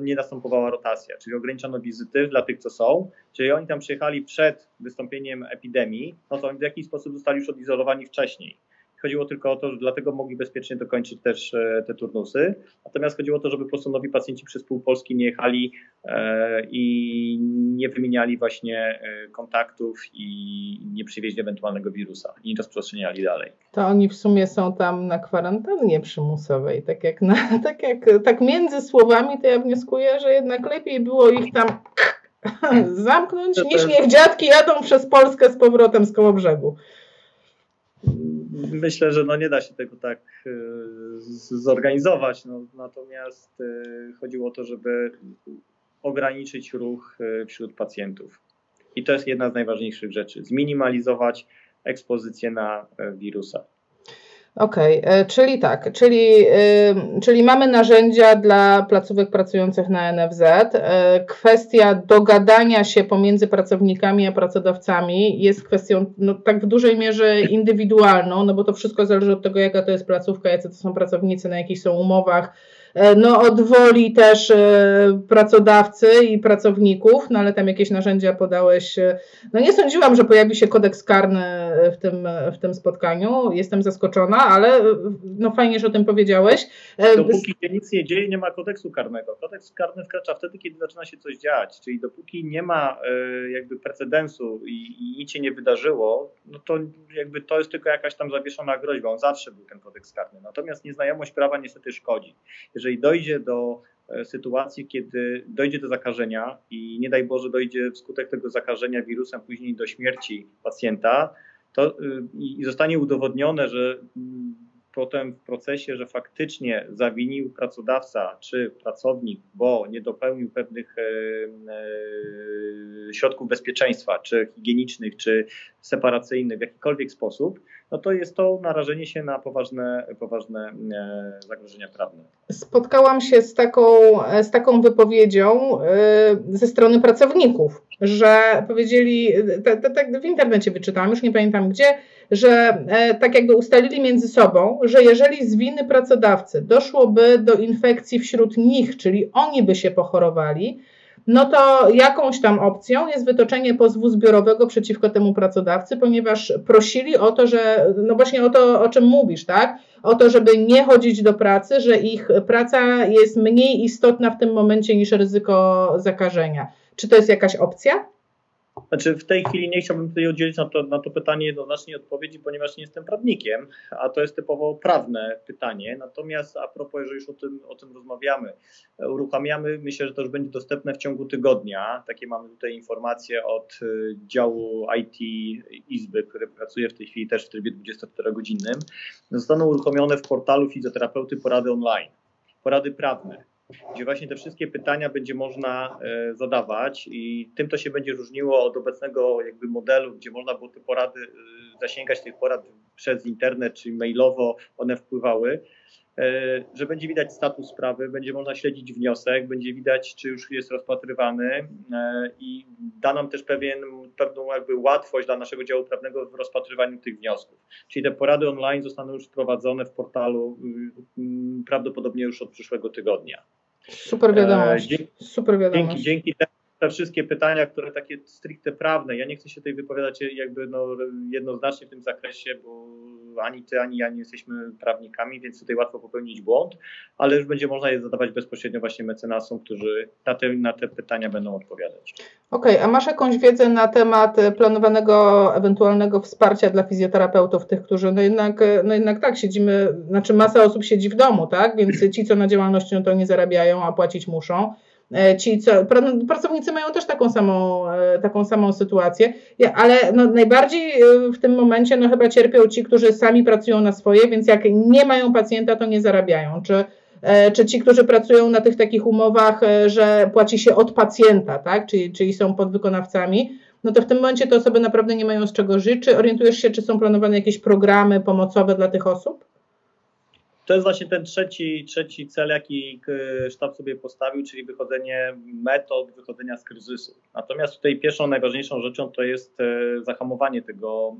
nie następowała rotacja, czyli ograniczano wizyty dla tych, co są. Czyli oni tam przyjechali przed wystąpieniem epidemii, no to oni w jakiś sposób zostali już odizolowani wcześniej. Chodziło tylko o to, że dlatego mogli bezpiecznie dokończyć też te turnusy. Natomiast chodziło o to, żeby po prostu nowi pacjenci przez pół Polski nie jechali i nie wymieniali właśnie kontaktów i nie przywieźli ewentualnego wirusa i nie rozprzestrzeniali dalej. To oni w sumie są tam na kwarantannie przymusowej. Tak między słowami to ja wnioskuję, że jednak lepiej było ich tam zamknąć, niż niech dziadki jadą przez Polskę z powrotem z Kołobrzegu. Myślę, że nie da się tego tak zorganizować, natomiast chodziło o to, żeby ograniczyć ruch wśród pacjentów. I to jest jedna z najważniejszych rzeczy, zminimalizować ekspozycję na wirusa. Okej, czyli tak, czyli mamy narzędzia dla placówek pracujących na NFZ. Kwestia dogadania się pomiędzy pracownikami a pracodawcami jest kwestią tak w dużej mierze indywidualną, no bo to wszystko zależy od tego, jaka to jest placówka, jacy to są pracownicy, na jakich są umowach, no od woli też pracodawcy i pracowników, no ale tam jakieś narzędzia podałeś. No nie sądziłam, że pojawi się kodeks karny w tym spotkaniu. Jestem zaskoczona, ale no fajnie, że o tym powiedziałeś. Dopóki się nic nie dzieje, nie ma kodeksu karnego. Kodeks karny wkracza wtedy, kiedy zaczyna się coś dziać, czyli dopóki nie ma jakby precedensu i nic się nie wydarzyło, no to jakby to jest tylko jakaś tam zawieszona groźba. On zawsze był ten kodeks karny. Natomiast nieznajomość prawa niestety szkodzi. Jeżeli dojdzie do sytuacji, kiedy dojdzie do zakażenia i nie daj Boże dojdzie wskutek tego zakażenia wirusem później do śmierci pacjenta, to i zostanie udowodnione, że potem w procesie, że faktycznie zawinił pracodawca czy pracownik, bo nie dopełnił pewnych środków bezpieczeństwa, czy higienicznych, czy separacyjnych w jakikolwiek sposób, no to jest to narażenie się na poważne zagrożenia prawne. Spotkałam się z taką wypowiedzią ze strony pracowników, że powiedzieli, tak w internecie wyczytałam, już nie pamiętam gdzie, że tak jakby ustalili między sobą, że jeżeli z winy pracodawcy doszłoby do infekcji wśród nich, czyli oni by się pochorowali, no to jakąś tam opcją jest wytoczenie pozwu zbiorowego przeciwko temu pracodawcy, ponieważ prosili o to, że, no właśnie o to, o czym mówisz, tak? O to, żeby nie chodzić do pracy, że ich praca jest mniej istotna w tym momencie niż ryzyko zakażenia. Czy to jest jakaś opcja? Znaczy w tej chwili nie chciałbym tutaj udzielić na to pytanie jednoznacznej odpowiedzi, ponieważ nie jestem prawnikiem, a to jest typowo prawne pytanie. Natomiast a propos, jeżeli już o tym rozmawiamy, uruchamiamy, myślę, że to już będzie dostępne w ciągu tygodnia. Takie mamy tutaj informacje od działu IT Izby, który pracuje w tej chwili też w trybie 24-godzinnym. Zostaną uruchomione w portalu fizjoterapeuty porady online, porady prawne, gdzie właśnie te wszystkie pytania będzie można zadawać i tym to się będzie różniło od obecnego jakby modelu, gdzie można było te porady, zasięgać tych porad przez internet czy mailowo, one wpływały, że będzie widać status sprawy, będzie można śledzić wniosek, będzie widać, czy już jest rozpatrywany i da nam też pewną jakby łatwość dla naszego działu prawnego w rozpatrywaniu tych wniosków. Czyli te porady online zostaną już wprowadzone w portalu prawdopodobnie już od przyszłego tygodnia. Super wiadomość. Dzięki temu te wszystkie pytania, które takie stricte prawne, ja nie chcę się tutaj wypowiadać jakby jednoznacznie w tym zakresie, bo ani ty, ani ja nie jesteśmy prawnikami, więc tutaj łatwo popełnić błąd, ale już będzie można je zadawać bezpośrednio właśnie mecenasom, którzy na te pytania będą odpowiadać. Okej, a masz jakąś wiedzę na temat planowanego ewentualnego wsparcia dla fizjoterapeutów, tych, którzy no jednak tak siedzimy, znaczy masa osób siedzi w domu, tak, więc ci, co na działalności, no to nie zarabiają, a płacić muszą. Pracownicy mają też taką samą sytuację, ale no najbardziej w tym momencie no chyba cierpią ci, którzy sami pracują na swoje, więc jak nie mają pacjenta, to nie zarabiają. Czy ci, którzy pracują na tych takich umowach, że płaci się od pacjenta, tak? Czyli są podwykonawcami, no to w tym momencie te osoby naprawdę nie mają z czego żyć. Czy orientujesz się, czy są planowane jakieś programy pomocowe dla tych osób? To jest właśnie ten trzeci cel, jaki sztab sobie postawił, czyli wychodzenie metod wychodzenia z kryzysu. Natomiast tutaj pierwszą, najważniejszą rzeczą to jest zahamowanie tego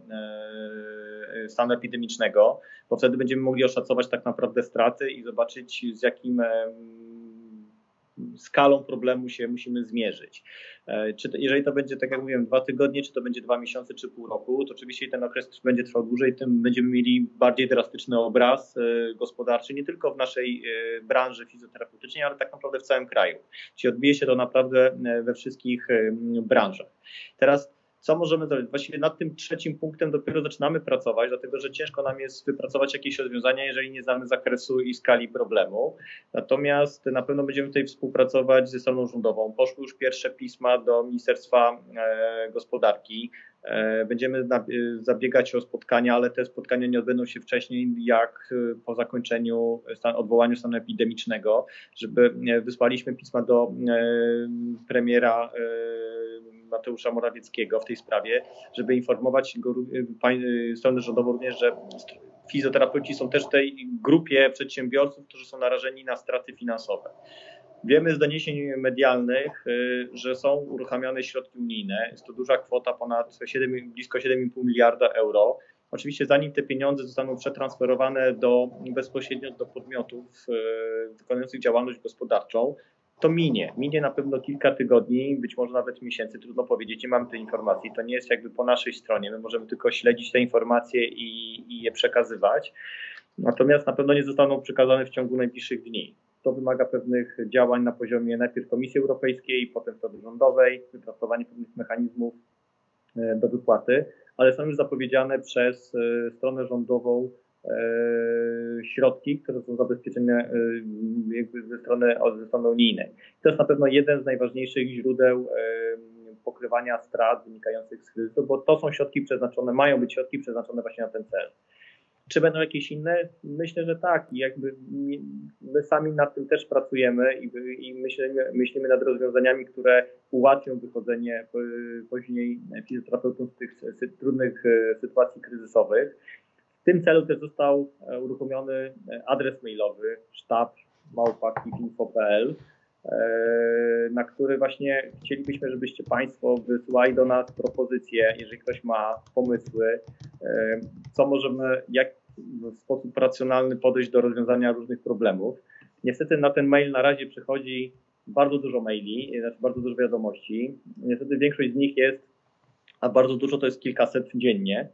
stanu epidemicznego, bo wtedy będziemy mogli oszacować tak naprawdę straty i zobaczyć, z jakim skalą problemu się musimy zmierzyć. Jeżeli to będzie, tak jak mówiłem, 2 tygodnie, czy to będzie 2 miesiące, czy pół roku, to oczywiście ten okres będzie trwał dłużej, tym będziemy mieli bardziej drastyczny obraz gospodarczy, nie tylko w naszej branży fizjoterapeutycznej, ale tak naprawdę w całym kraju. Czyli odbije się to naprawdę we wszystkich branżach. Teraz co możemy zrobić? Właściwie nad tym trzecim punktem dopiero zaczynamy pracować, dlatego że ciężko nam jest wypracować jakieś rozwiązania, jeżeli nie znamy zakresu i skali problemu. Natomiast na pewno będziemy tutaj współpracować ze stroną rządową. Poszły już pierwsze pisma do Ministerstwa Gospodarki. Będziemy zabiegać o spotkania, ale te spotkania nie odbędą się wcześniej jak po zakończeniu odwołania stanu epidemicznego, żeby wysłaliśmy pisma do premiera Mateusza Morawieckiego w tej sprawie, żeby informować stronę rządową również, że fizjoterapeuci są też w tej grupie przedsiębiorców, którzy są narażeni na straty finansowe. Wiemy z doniesień medialnych, że są uruchamiane środki unijne. Jest to duża kwota, blisko 7,5 miliarda euro. Oczywiście zanim te pieniądze zostaną przetransferowane bezpośrednio do podmiotów wykonujących działalność gospodarczą, to minie na pewno kilka tygodni, być może nawet miesięcy, trudno powiedzieć, nie mamy tej informacji, to nie jest jakby po naszej stronie, my możemy tylko śledzić te informacje i je przekazywać, natomiast na pewno nie zostaną przekazane w ciągu najbliższych dni. To wymaga pewnych działań na poziomie najpierw Komisji Europejskiej, potem strony rządowej, wypracowanie pewnych mechanizmów do wypłaty, ale są już zapowiedziane przez stronę rządową środki, które są zabezpieczone jakby ze strony unijnej. To jest na pewno jeden z najważniejszych źródeł pokrywania strat wynikających z kryzysu, bo to są środki przeznaczone, mają być środki przeznaczone właśnie na ten cel. Czy będą jakieś inne? Myślę, że tak. I jakby my sami nad tym też pracujemy i myślimy nad rozwiązaniami, które ułatwią wychodzenie później fizjoterapeutom z tych trudnych sytuacji kryzysowych. W tym celu też został uruchomiony adres mailowy sztab@malpaki.info.pl, na który właśnie chcielibyśmy, żebyście Państwo wysyłali do nas propozycje, jeżeli ktoś ma pomysły, co możemy, jak w sposób racjonalny podejść do rozwiązania różnych problemów. Niestety na ten mail na razie przychodzi bardzo dużo maili, znaczy bardzo dużo wiadomości. Niestety większość z nich jest, a bardzo dużo to jest kilkaset dziennie.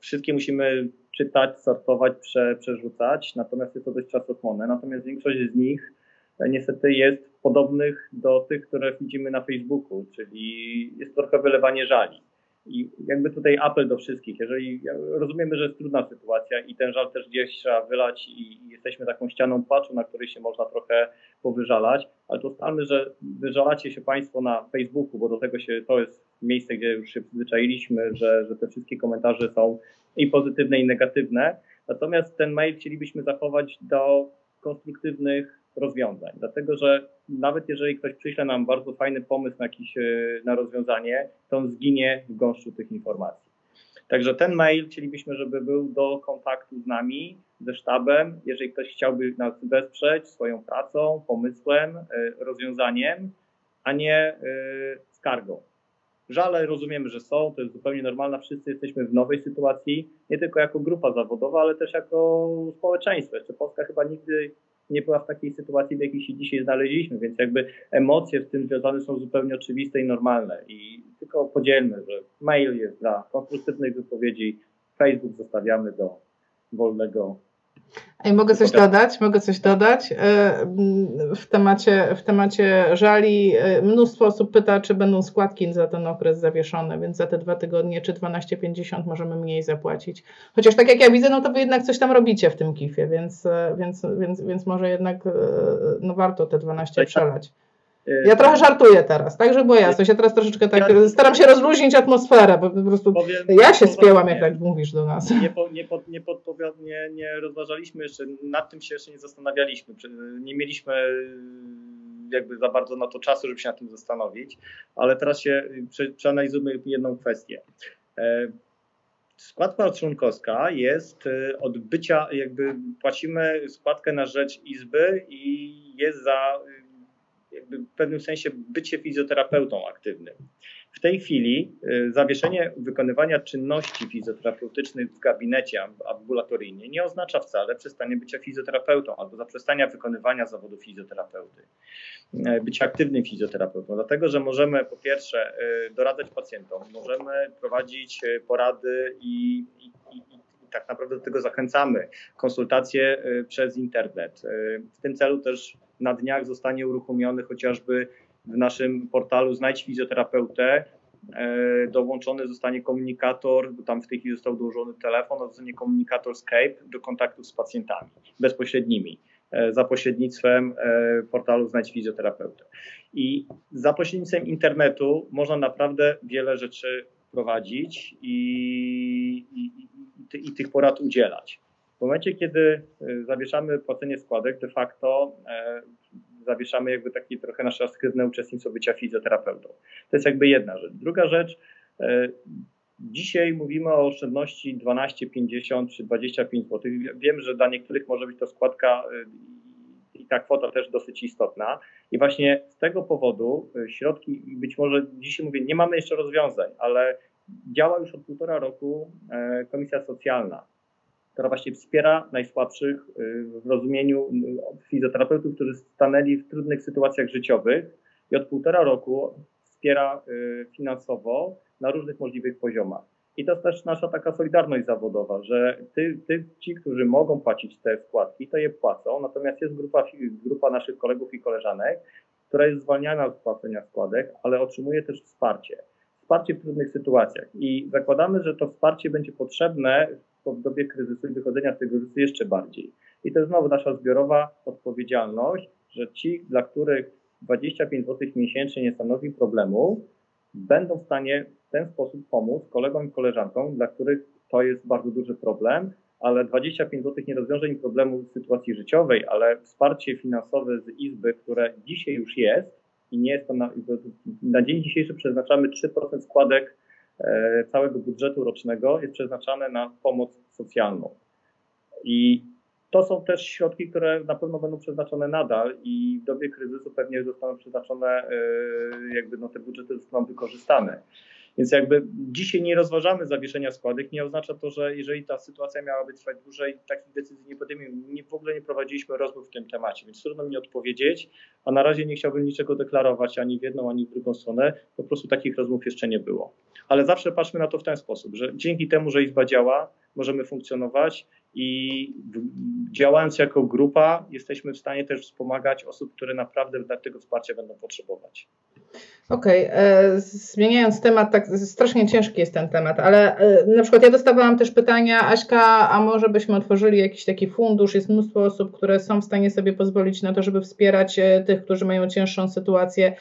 Wszystkie musimy czytać, sortować, przerzucać, natomiast jest to dość czasochłonne. Natomiast większość z nich niestety jest podobnych do tych, które widzimy na Facebooku, czyli jest trochę wylewanie żali. I jakby tutaj apel do wszystkich, jeżeli rozumiemy, że jest trudna sytuacja i ten żal też gdzieś trzeba wylać i jesteśmy taką ścianą płaczu, na której się można trochę powyżalać, ale to ustalmy, że wyżalacie się Państwo na Facebooku, bo do tego to jest miejsce, gdzie już się przyzwyczailiśmy, że te wszystkie komentarze są i pozytywne, i negatywne. Natomiast ten mail chcielibyśmy zachować do konstruktywnych rozwiązań, dlatego że nawet jeżeli ktoś przyśle nam bardzo fajny pomysł na rozwiązanie, to on zginie w gąszczu tych informacji. Także ten mail chcielibyśmy, żeby był do kontaktu z nami, ze sztabem. Jeżeli ktoś chciałby nas wesprzeć swoją pracą, pomysłem, rozwiązaniem, a nie skargą. Żale rozumiemy, że są, to jest zupełnie normalne, wszyscy jesteśmy w nowej sytuacji, nie tylko jako grupa zawodowa, ale też jako społeczeństwo. Jeszcze Polska chyba nigdy nie była w takiej sytuacji, w jakiej się dzisiaj znaleźliśmy, więc jakby emocje w tym związane są zupełnie oczywiste i normalne. I tylko podzielmy, że mail jest dla konstruktywnych wypowiedzi, Facebook zostawiamy do wolnego. I mogę coś dodać. W temacie żali mnóstwo osób pyta, czy będą składki za ten okres zawieszone, więc za te 2 tygodnie czy 12,50 możemy mniej zapłacić. Chociaż tak jak ja widzę, no to wy jednak coś tam robicie w tym KIF-ie, więc może jednak warto te 12 przelać. Ja trochę żartuję teraz, tak, żeby było jasność. Ja teraz troszeczkę tak staram się rozluźnić atmosferę, bo po prostu ja się spięłam, jak tak mówisz do nas. Nie rozważaliśmy jeszcze, nad tym się jeszcze nie zastanawialiśmy. Nie mieliśmy jakby za bardzo na to czasu, żeby się nad tym zastanowić, ale teraz się przeanalizujmy jedną kwestię. Składka członkowska jest od bycia, jakby płacimy składkę na rzecz izby i jest za w pewnym sensie bycie fizjoterapeutą aktywnym. W tej chwili zawieszenie wykonywania czynności fizjoterapeutycznych w gabinecie ambulatoryjnie nie oznacza wcale przestanie bycia fizjoterapeutą albo zaprzestania wykonywania zawodu fizjoterapeuty, być aktywnym fizjoterapeutą, dlatego że możemy po pierwsze doradzać pacjentom, możemy prowadzić porady i tak naprawdę do tego zachęcamy, konsultacje przez internet. W tym celu też na dniach zostanie uruchomiony chociażby w naszym portalu Znajdź Fizjoterapeutę. Dołączony zostanie komunikator, bo tam w tej chwili został dołożony telefon, a zostanie komunikator Skype do kontaktów z pacjentami bezpośrednimi za pośrednictwem portalu Znajdź Fizjoterapeutę. I za pośrednictwem internetu można naprawdę wiele rzeczy prowadzić i tych porad udzielać. W momencie, kiedy zawieszamy płacenie składek, de facto zawieszamy jakby takie trochę nasze aktywne uczestnictwo bycia fizjoterapeutą. To jest jakby jedna rzecz. Druga rzecz, dzisiaj mówimy o oszczędności 12,50 czy 25 zł. Wiem, że dla niektórych może być to składka i ta kwota też dosyć istotna. I właśnie z tego powodu środki, być może dzisiaj mówię, nie mamy jeszcze rozwiązań, ale działa już od 1,5 roku komisja socjalna, która właśnie wspiera najsłabszych w rozumieniu fizjoterapeutów, którzy stanęli w trudnych sytuacjach życiowych i od 1,5 roku wspiera finansowo na różnych możliwych poziomach. I to jest też nasza taka solidarność zawodowa, że ci, którzy mogą płacić te składki, to je płacą, natomiast jest grupa naszych kolegów i koleżanek, która jest zwalniana od płacenia składek, ale otrzymuje też wsparcie w trudnych sytuacjach. I zakładamy, że to wsparcie będzie potrzebne w dobie kryzysu i wychodzenia z tego kryzysu jeszcze bardziej. I to jest znowu nasza zbiorowa odpowiedzialność, że ci, dla których 25 zł miesięcznie nie stanowi problemu, będą w stanie w ten sposób pomóc kolegom i koleżankom, dla których to jest bardzo duży problem, ale 25 zł nie rozwiąże im problemu w sytuacji życiowej, ale wsparcie finansowe z Izby, które dzisiaj już jest i nie jest to na dzień dzisiejszy przeznaczamy 3% składek całego budżetu rocznego jest przeznaczane na pomoc socjalną. I to są też środki, które na pewno będą przeznaczone nadal i w dobie kryzysu pewnie zostaną przeznaczone, te budżety zostaną wykorzystane. Więc dzisiaj nie rozważamy zawieszenia składek, nie oznacza to, że jeżeli ta sytuacja miałaby trwać dłużej, takich decyzji nie podejmiemy. W ogóle nie prowadziliśmy rozmów w tym temacie, więc trudno mi odpowiedzieć, a na razie nie chciałbym niczego deklarować ani w jedną, ani w drugą stronę, po prostu takich rozmów jeszcze nie było. Ale zawsze patrzmy na to w ten sposób, że dzięki temu, że Izba działa, możemy funkcjonować i działając jako grupa jesteśmy w stanie też wspomagać osób, które naprawdę tego wsparcia będą potrzebować. Okej, zmieniając temat, tak strasznie ciężki jest ten temat, ale na przykład ja dostawałam też pytania, Aśka, a może byśmy otworzyli jakiś taki fundusz, jest mnóstwo osób, które są w stanie sobie pozwolić na to, żeby wspierać tych, którzy mają cięższą sytuację.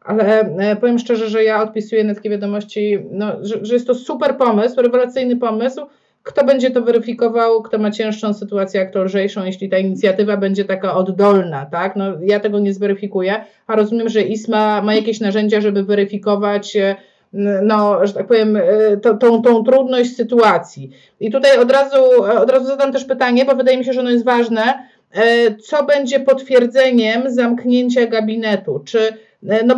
Ale powiem szczerze, że ja odpisuję na takie wiadomości, że jest to super pomysł, rewelacyjny pomysł. Kto będzie to weryfikował, kto ma cięższą sytuację, a kto lżejszą, jeśli ta inicjatywa będzie taka oddolna, tak? No, ja tego nie zweryfikuję, a rozumiem, że ISMA ma jakieś narzędzia, żeby weryfikować, tą trudność sytuacji. I tutaj od razu zadam też pytanie, bo wydaje mi się, że ono jest ważne, co będzie potwierdzeniem zamknięcia gabinetu, czy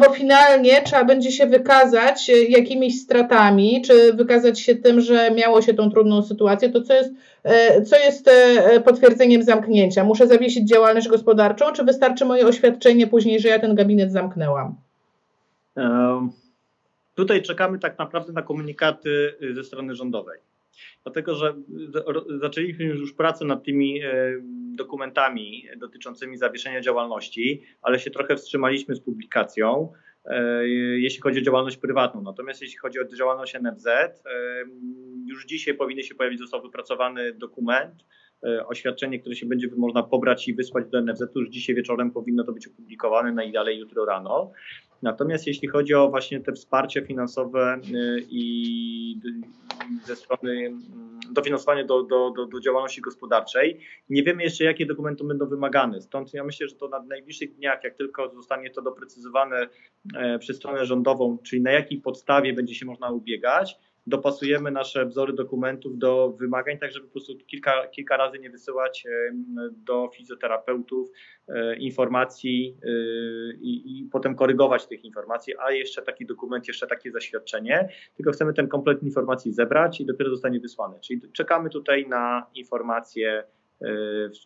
bo finalnie trzeba będzie się wykazać jakimiś stratami, czy wykazać się tym, że miało się tą trudną sytuację, to co jest potwierdzeniem zamknięcia? Muszę zawiesić działalność gospodarczą, czy wystarczy moje oświadczenie później, że ja ten gabinet zamknęłam? Tutaj czekamy tak naprawdę na komunikaty ze strony rządowej. Dlatego, że zaczęliśmy już pracę nad tymi dokumentami dotyczącymi zawieszenia działalności, ale się trochę wstrzymaliśmy z publikacją, jeśli chodzi o działalność prywatną. Natomiast jeśli chodzi o działalność NFZ, już dzisiaj powinien się pojawić, został wypracowany dokument, oświadczenie, które się będzie można pobrać i wysłać do NFZ, już dzisiaj wieczorem powinno to być opublikowane, najdalej jutro rano. Natomiast jeśli chodzi o właśnie te wsparcie finansowe i ze strony dofinansowania do działalności gospodarczej, nie wiemy jeszcze, jakie dokumenty będą wymagane. Stąd ja myślę, że to na najbliższych dniach, jak tylko zostanie to doprecyzowane przez stronę rządową, czyli na jakiej podstawie będzie się można ubiegać, dopasujemy nasze wzory dokumentów do wymagań, tak żeby po prostu kilka razy nie wysyłać do fizjoterapeutów informacji i potem korygować tych informacji, a jeszcze taki dokument, jeszcze takie zaświadczenie, tylko chcemy ten komplet informacji zebrać i dopiero zostanie wysłany. Czyli czekamy tutaj na informacje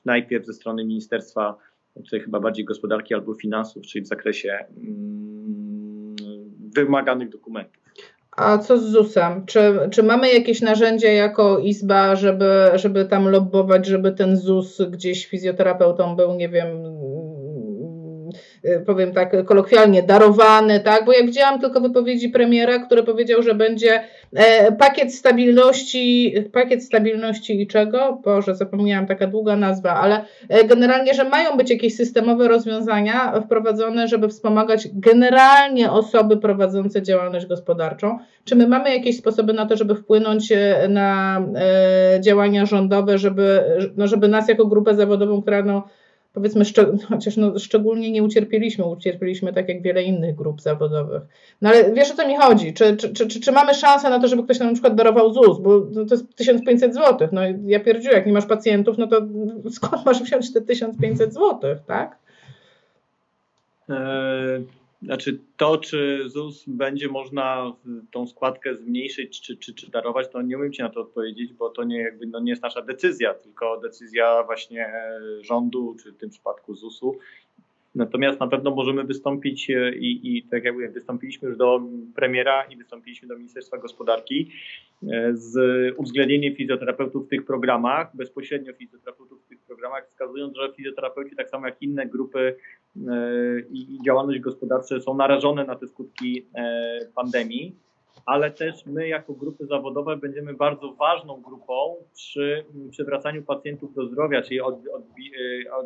najpierw ze strony Ministerstwa, tutaj chyba bardziej gospodarki albo finansów, czyli w zakresie wymaganych dokumentów. A co z ZUS-em? Czy mamy jakieś narzędzia jako Izba, żeby tam lobbować, żeby ten ZUS gdzieś fizjoterapeutom był, nie wiem, powiem tak kolokwialnie, darowany, tak? Bo ja widziałam tylko wypowiedzi premiera, który powiedział, że będzie pakiet stabilności i czego? Boże, zapomniałam, taka długa nazwa, ale generalnie, że mają być jakieś systemowe rozwiązania wprowadzone, żeby wspomagać generalnie osoby prowadzące działalność gospodarczą. Czy my mamy jakieś sposoby na to, żeby wpłynąć na działania rządowe, żeby nas jako grupę zawodową, która powiedzmy, chociaż szczególnie nie ucierpieliśmy tak jak wiele innych grup zawodowych. Ale wiesz, o co mi chodzi? Czy mamy szansę na to, żeby ktoś nam na przykład darował ZUS? Bo to jest 1500 zł. Ja pierdziu, jak nie masz pacjentów, no to skąd masz wziąć te 1500 zł, tak? Znaczy to, czy ZUS będzie można tą składkę zmniejszyć czy darować, to nie umiem Ci na to odpowiedzieć, bo to nie jest nasza decyzja, tylko decyzja właśnie rządu, czy w tym przypadku ZUS-u. Natomiast na pewno możemy wystąpić i tak jakby wystąpiliśmy już do premiera i wystąpiliśmy do Ministerstwa Gospodarki z uwzględnieniem fizjoterapeutów w tych programach, bezpośrednio fizjoterapeutów w tych programach, wskazując, że fizjoterapeuci, tak samo jak inne grupy i działalność gospodarcze, są narażone na te skutki pandemii, ale też my jako grupy zawodowe będziemy bardzo ważną grupą przy przywracaniu pacjentów do zdrowia, czyli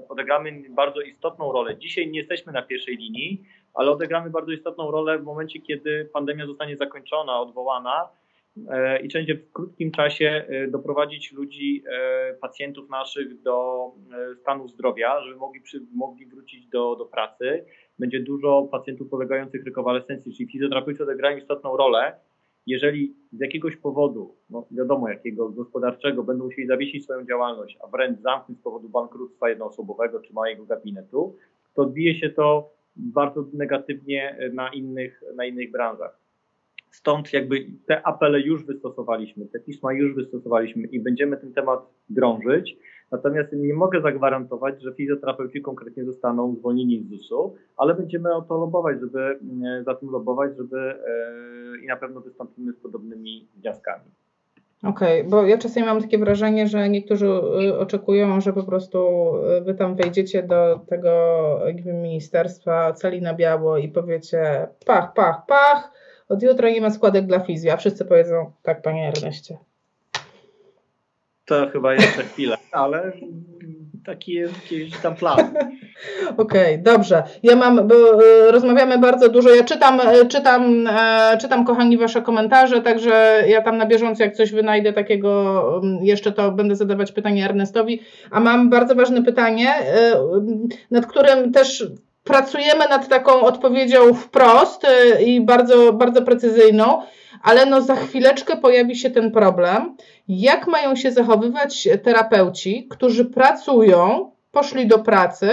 odegramy bardzo istotną rolę. Dzisiaj nie jesteśmy na pierwszej linii, ale odegramy bardzo istotną rolę w momencie, kiedy pandemia zostanie zakończona, odwołana i będzie w krótkim czasie doprowadzić ludzi, pacjentów naszych do stanu zdrowia, żeby mogli wrócić do pracy. Będzie dużo pacjentów polegających rekonwalescencji, czyli fizjoterapeuci odegrają istotną rolę. Jeżeli z jakiegoś powodu, no wiadomo jakiego, gospodarczego, będą musieli zawiesić swoją działalność, a wręcz zamknąć z powodu bankructwa jednoosobowego czy małego gabinetu, to odbije się to bardzo negatywnie na innych branżach. Stąd jakby te apele już wystosowaliśmy, te pisma już wystosowaliśmy i będziemy ten temat drążyć. Natomiast nie mogę zagwarantować, że fizjoterapeuci konkretnie zostaną zwolnieni z ZUS-u, ale będziemy o to lobować, żeby i na pewno wystąpimy z podobnymi wnioskami. Okej, bo ja czasami mam takie wrażenie, że niektórzy oczekują, że po prostu wy tam wejdziecie do tego ministerstwa cali na biało i powiecie pach, pach, pach, od jutra nie ma składek dla fizja. Wszyscy powiedzą tak, panie Erneście. To chyba jeszcze chwilę, ale taki jest jakiś tam plan. Okej, dobrze. Ja mam, bo rozmawiamy bardzo dużo. Ja czytam, kochani, wasze komentarze, także ja tam na bieżąco, jak coś wynajdę takiego jeszcze, to będę zadawać pytanie Ernestowi. A mam bardzo ważne pytanie, nad którym też pracujemy nad taką odpowiedzią wprost i bardzo, bardzo precyzyjną, ale no za chwileczkę pojawi się ten problem. Jak mają się zachowywać terapeuci, którzy pracują, poszli do pracy?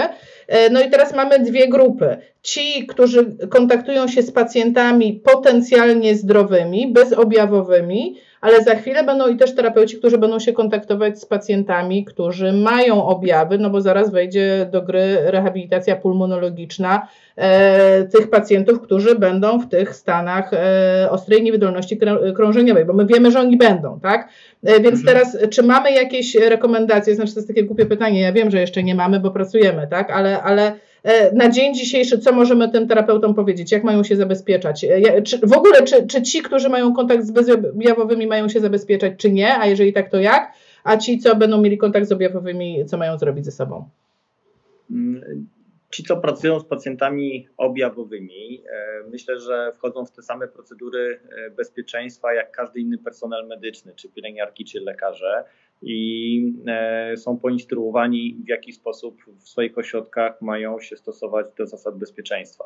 No i teraz mamy dwie grupy. Ci, którzy kontaktują się z pacjentami potencjalnie zdrowymi, bezobjawowymi, ale za chwilę będą i też terapeuci, którzy będą się kontaktować z pacjentami, którzy mają objawy, no bo zaraz wejdzie do gry rehabilitacja pulmonologiczna tych pacjentów, którzy będą w tych stanach ostrej niewydolności krążeniowej, bo my wiemy, że oni będą, tak? Więc teraz, czy mamy jakieś rekomendacje? Znaczy, to jest takie głupie pytanie, ja wiem, że jeszcze nie mamy, bo pracujemy, tak? Ale na dzień dzisiejszy, co możemy tym terapeutom powiedzieć? Jak mają się zabezpieczać? Czy ci, którzy mają kontakt z bezobjawowymi, mają się zabezpieczać, czy nie? A jeżeli tak, to jak? A ci, co będą mieli kontakt z objawowymi, co mają zrobić ze sobą? Ci, co pracują z pacjentami objawowymi, myślę, że wchodzą w te same procedury bezpieczeństwa jak każdy inny personel medyczny, czy pielęgniarki, czy lekarze. I są poinstruowani, w jaki sposób w swoich ośrodkach mają się stosować do zasad bezpieczeństwa.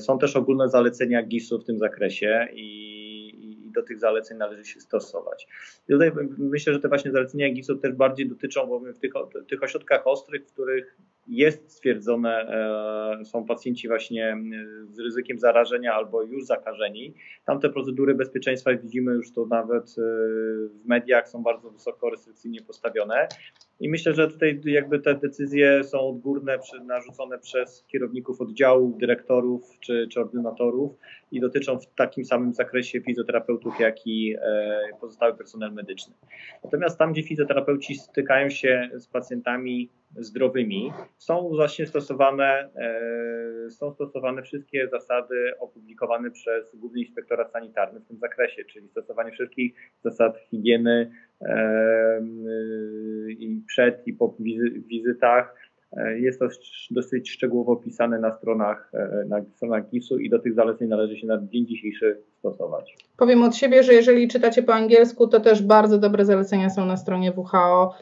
Są też ogólne zalecenia GIS-u w tym zakresie i do tych zaleceń należy się stosować. I tutaj myślę, że te właśnie zalecenia GIS-u też bardziej dotyczą, bo w tych ośrodkach ostrych, w których jest stwierdzone, są pacjenci właśnie z ryzykiem zarażenia albo już zakażeni. Tam te procedury bezpieczeństwa, widzimy już to nawet w mediach, są bardzo wysoko restrykcyjnie postawione. I myślę, że tutaj jakby te decyzje są odgórne, narzucone przez kierowników oddziałów, dyrektorów czy ordynatorów i dotyczą w takim samym zakresie fizjoterapeutów, jak i pozostały personel medyczny. Natomiast tam, gdzie fizjoterapeuci stykają się z pacjentami zdrowymi, są właśnie stosowane wszystkie zasady opublikowane przez Główny Inspektorat Sanitarny w tym zakresie, czyli stosowanie wszystkich zasad higieny i przed i po wizytach. Jest to dosyć szczegółowo opisane na stronach GIS-u i do tych zaleceń należy się na dzień dzisiejszy stosować. Powiem od siebie, że jeżeli czytacie po angielsku, to też bardzo dobre zalecenia są na stronie WHO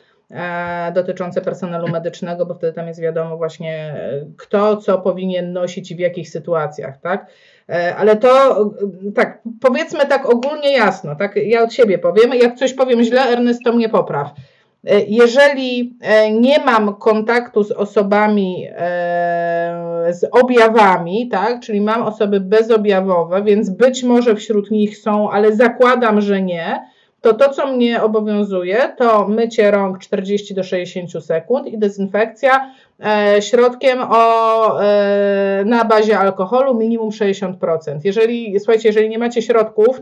dotyczące personelu medycznego, bo wtedy tam jest wiadomo właśnie kto, co powinien nosić i w jakich sytuacjach, tak? Ale to tak, powiedzmy tak ogólnie jasno, tak? Ja od siebie powiem, jak coś powiem źle, Ernest, to mnie popraw. Jeżeli nie mam kontaktu z osobami z objawami, tak, czyli mam osoby bezobjawowe, więc być może wśród nich są, ale zakładam, że nie, to to, co mnie obowiązuje, to mycie rąk 40 do 60 sekund i dezynfekcja środkiem na bazie alkoholu minimum 60%. Jeżeli, słuchajcie, jeżeli nie macie środków,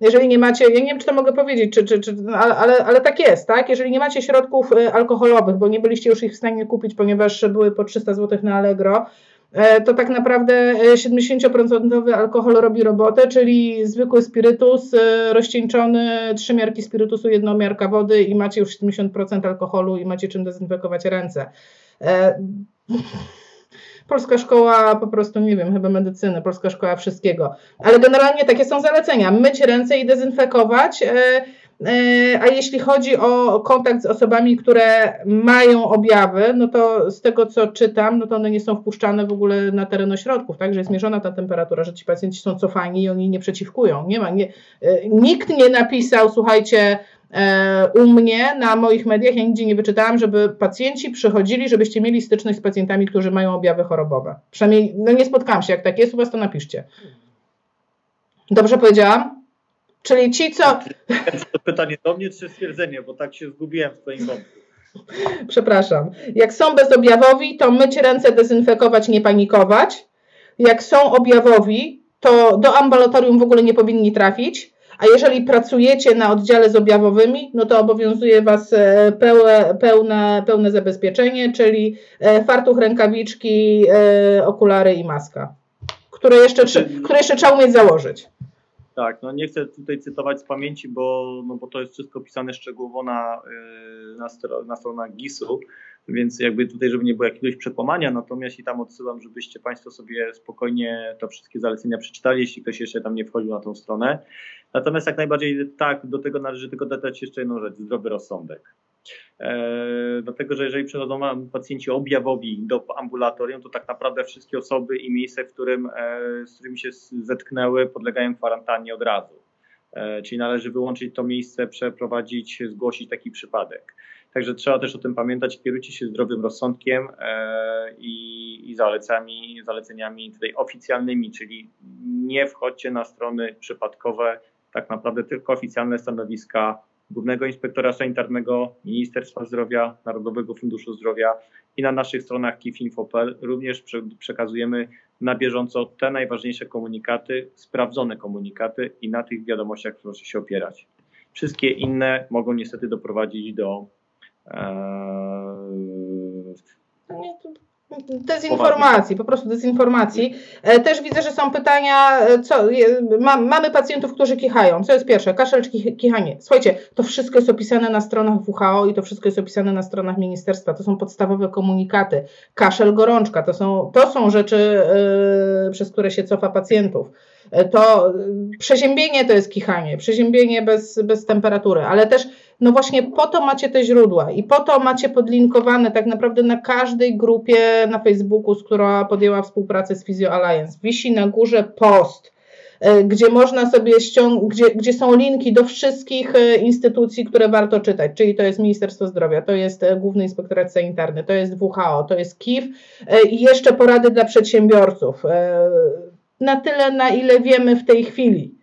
jeżeli nie macie, ja nie wiem, czy to mogę powiedzieć, ale tak jest, tak? Jeżeli nie macie środków alkoholowych, bo nie byliście już ich w stanie kupić, ponieważ były po 300 zł na Allegro, to tak naprawdę 70% alkohol robi robotę, czyli zwykły spirytus rozcieńczony, 3 miarki spirytusu, 1 miarka wody i macie już 70% alkoholu i macie czym dezynfekować ręce. Polska szkoła po prostu, nie wiem, chyba medycyny, polska szkoła wszystkiego. Ale generalnie takie są zalecenia, myć ręce i dezynfekować. A jeśli chodzi o kontakt z osobami, które mają objawy, no to z tego, co czytam, no to one nie są wpuszczane w ogóle na teren ośrodków, tak, że jest mierzona ta temperatura, że ci pacjenci są cofani i oni nie przeciwkują. Nikt nie napisał, słuchajcie, u mnie na moich mediach, ja nigdzie nie wyczytałam, żeby pacjenci przychodzili, żebyście mieli styczność z pacjentami, którzy mają objawy chorobowe. Przynajmniej, no nie spotkałam się, jak tak jest u was, to napiszcie. Dobrze powiedziałam? Czyli ci, co... To pytanie do mnie, czy stwierdzenie, bo tak się zgubiłem w twoim wątku. Przepraszam. Jak są bezobjawowi, to myć ręce, dezynfekować, nie panikować. Jak są objawowi, to do ambulatorium w ogóle nie powinni trafić. A jeżeli pracujecie na oddziale z objawowymi, no to obowiązuje was pełne zabezpieczenie, czyli fartuch, rękawiczki, okulary i maska, które jeszcze trzeba umieć założyć. Tak, no nie chcę tutaj cytować z pamięci, bo to jest wszystko pisane szczegółowo na stronach GIS-u, więc jakby tutaj, żeby nie było jakiegoś przekłamania, natomiast i tam odsyłam, żebyście Państwo sobie spokojnie te wszystkie zalecenia przeczytali, jeśli ktoś jeszcze tam nie wchodził na tą stronę. Natomiast jak najbardziej tak, do tego należy tylko dodać jeszcze jedną rzecz, zdrowy rozsądek. Dlatego, że jeżeli przychodzą pacjenci objawowi do ambulatorium, to tak naprawdę wszystkie osoby i miejsca, z którymi się zetknęły, podlegają kwarantannie od razu. Czyli należy wyłączyć to miejsce, przeprowadzić, zgłosić taki przypadek. Także trzeba też o tym pamiętać, kierujcie się zdrowym rozsądkiem i zaleceniami tutaj oficjalnymi, czyli nie wchodźcie na strony przypadkowe, tak naprawdę tylko oficjalne stanowiska Głównego Inspektora Sanitarnego, Ministerstwa Zdrowia, Narodowego Funduszu Zdrowia i na naszych stronach kifinfo.pl również przekazujemy na bieżąco te najważniejsze komunikaty, sprawdzone komunikaty i na tych wiadomościach proszę się opierać. Wszystkie inne mogą niestety doprowadzić do dezinformacji, po prostu dezinformacji. Też widzę, że są pytania, mamy pacjentów, którzy kichają. Co jest pierwsze? Kaszel czy kichanie? Słuchajcie, to wszystko jest opisane na stronach WHO i to wszystko jest opisane na stronach ministerstwa. To są podstawowe komunikaty. Kaszel, gorączka, to są rzeczy, przez które się cofa pacjentów. To przeziębienie to jest kichanie, przeziębienie bez temperatury, ale też no właśnie po to macie te źródła i po to macie podlinkowane tak naprawdę na każdej grupie na Facebooku, która podjęła współpracę z Physio Alliance. Wisi na górze post, gdzie można sobie gdzie są linki do wszystkich instytucji, które warto czytać, czyli to jest Ministerstwo Zdrowia, to jest Główny Inspektorat Sanitarny, to jest WHO, to jest KIF i jeszcze porady dla przedsiębiorców. Na tyle, na ile wiemy w tej chwili.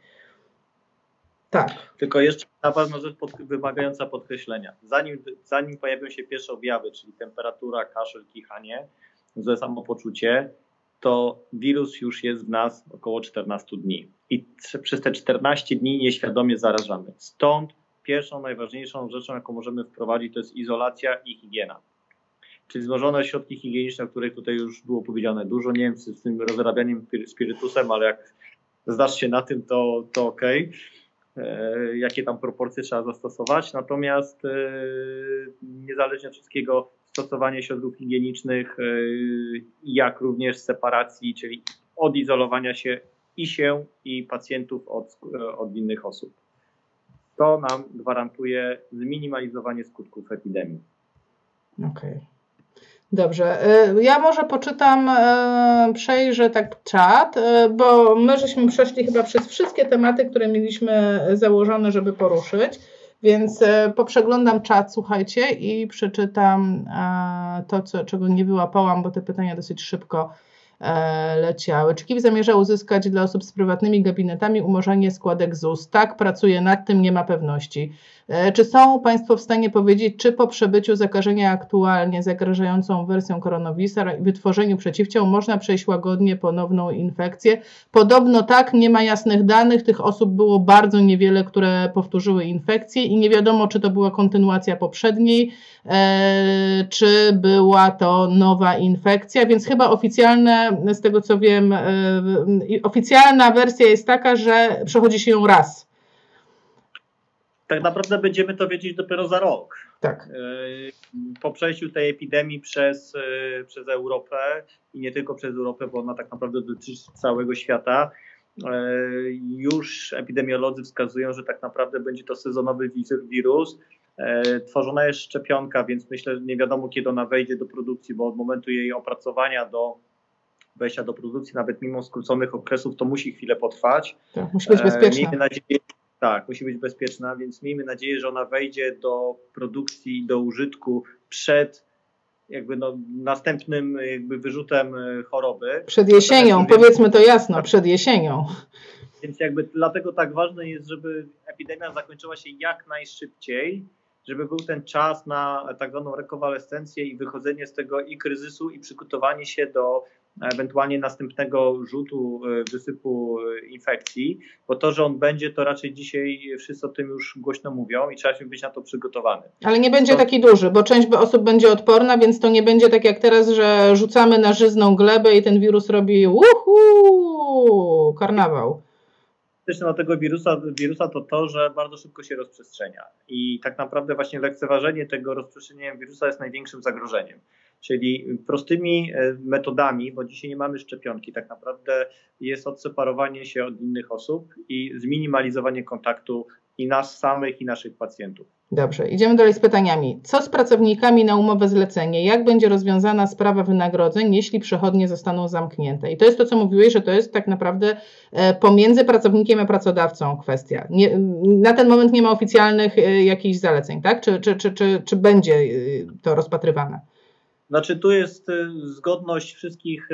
Tak. Tylko jeszcze jedna ważna rzecz wymagająca podkreślenia. Zanim pojawią się pierwsze objawy, czyli temperatura, kaszel, kichanie, złe samopoczucie, to wirus już jest w nas około 14 dni. I przez te 14 dni nieświadomie zarażamy. Stąd pierwszą, najważniejszą rzeczą, jaką możemy wprowadzić, to jest izolacja i higiena. Czyli złożone środki higieniczne, o których tutaj już było powiedziane dużo. Nie wiem, z tym rozrabianiem spirytusem, ale jak zdasz się na tym, to okej. Jakie tam proporcje trzeba zastosować. Natomiast niezależnie od wszystkiego stosowanie środków higienicznych, jak również separacji, czyli odizolowania się i pacjentów od innych osób. To nam gwarantuje zminimalizowanie skutków epidemii. Okej. Dobrze. Ja może poczytam, przejrzę tak czat, bo my żeśmy przeszli chyba przez wszystkie tematy, które mieliśmy założone, żeby poruszyć. Więc poprzeglądam czat, słuchajcie, i przeczytam to, czego nie wyłapałam, bo te pytania dosyć szybko leciały. Czy KIF zamierza uzyskać dla osób z prywatnymi gabinetami umorzenie składek ZUS? Tak, pracuje nad tym, nie ma pewności. Czy są Państwo w stanie powiedzieć, czy po przebyciu zakażenia aktualnie zagrażającą wersją koronawirusa i wytworzeniu przeciwciał można przejść łagodnie ponowną infekcję? Podobno tak, nie ma jasnych danych, tych osób było bardzo niewiele, które powtórzyły infekcję i nie wiadomo, czy to była kontynuacja poprzedniej, czy była to nowa infekcja, więc chyba oficjalne, z tego co wiem, oficjalna wersja jest taka, że przechodzi się ją raz. Tak naprawdę będziemy to wiedzieć dopiero za rok. Tak. Po przejściu tej epidemii przez Europę i nie tylko przez Europę, bo ona tak naprawdę dotyczy całego świata, już epidemiolodzy wskazują, że tak naprawdę będzie to sezonowy wirus. Tworzona jest szczepionka, więc myślę, że nie wiadomo, kiedy ona wejdzie do produkcji, bo od momentu jej opracowania do wejścia do produkcji, nawet mimo skróconych okresów, to musi chwilę potrwać. Tak, musi być bezpieczna. Miejmy nadzieję, tak, musi być bezpieczna, więc miejmy nadzieję, że ona wejdzie do produkcji, do użytku przed następnym wyrzutem choroby. Przed jesienią, powiedzmy to jasno, tak, przed jesienią. Więc dlatego tak ważne jest, żeby epidemia zakończyła się jak najszybciej, żeby był ten czas na tak zwaną rekonwalescencję i wychodzenie z tego i kryzysu, i przygotowanie się do ewentualnie następnego rzutu, wysypu infekcji, bo to, że on będzie, to raczej dzisiaj wszyscy o tym już głośno mówią i trzeba się być na to przygotowany. Ale nie będzie taki duży, bo część osób będzie odporna, więc to nie będzie tak jak teraz, że rzucamy na żyzną glebę i ten wirus robi karnawał. Krytyczne dla tego wirusa to, że bardzo szybko się rozprzestrzenia i tak naprawdę właśnie lekceważenie tego rozprzestrzenienia wirusa jest największym zagrożeniem. Czyli prostymi metodami, bo dzisiaj nie mamy szczepionki, tak naprawdę jest odseparowanie się od innych osób i zminimalizowanie kontaktu i nas samych, i naszych pacjentów. Dobrze, idziemy dalej z pytaniami. Co z pracownikami na umowę zlecenie? Jak będzie rozwiązana sprawa wynagrodzeń, jeśli przychodnie zostaną zamknięte? I to jest to, co mówiłeś, że to jest tak naprawdę pomiędzy pracownikiem a pracodawcą kwestia. Nie, na ten moment nie ma oficjalnych jakichś zaleceń, tak? Czy będzie to rozpatrywane? Znaczy tu jest zgodność wszystkich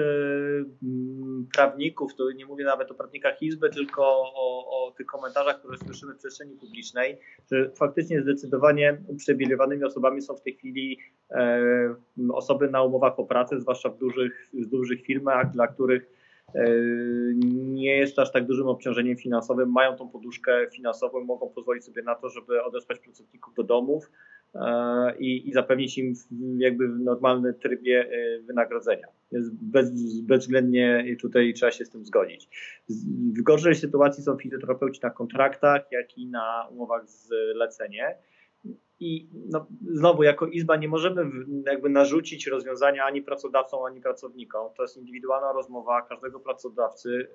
prawników, tu nie mówię nawet o prawnikach Izby, tylko o tych komentarzach, które słyszymy w przestrzeni publicznej, że faktycznie zdecydowanie uprzywilejowanymi osobami są w tej chwili osoby na umowach o pracę, zwłaszcza w dużych firmach, dla których nie jest aż tak dużym obciążeniem finansowym, mają tą poduszkę finansową, mogą pozwolić sobie na to, żeby odesłać pracowników do domów i zapewnić im w normalnym trybie wynagrodzenia. Bezwzględnie tutaj trzeba się z tym zgodzić. W gorszej sytuacji są fizjoterapeuci na kontraktach, jak i na umowach zlecenie. I znowu jako Izba nie możemy narzucić rozwiązania ani pracodawcom, ani pracownikom. To jest indywidualna rozmowa każdego pracodawcy,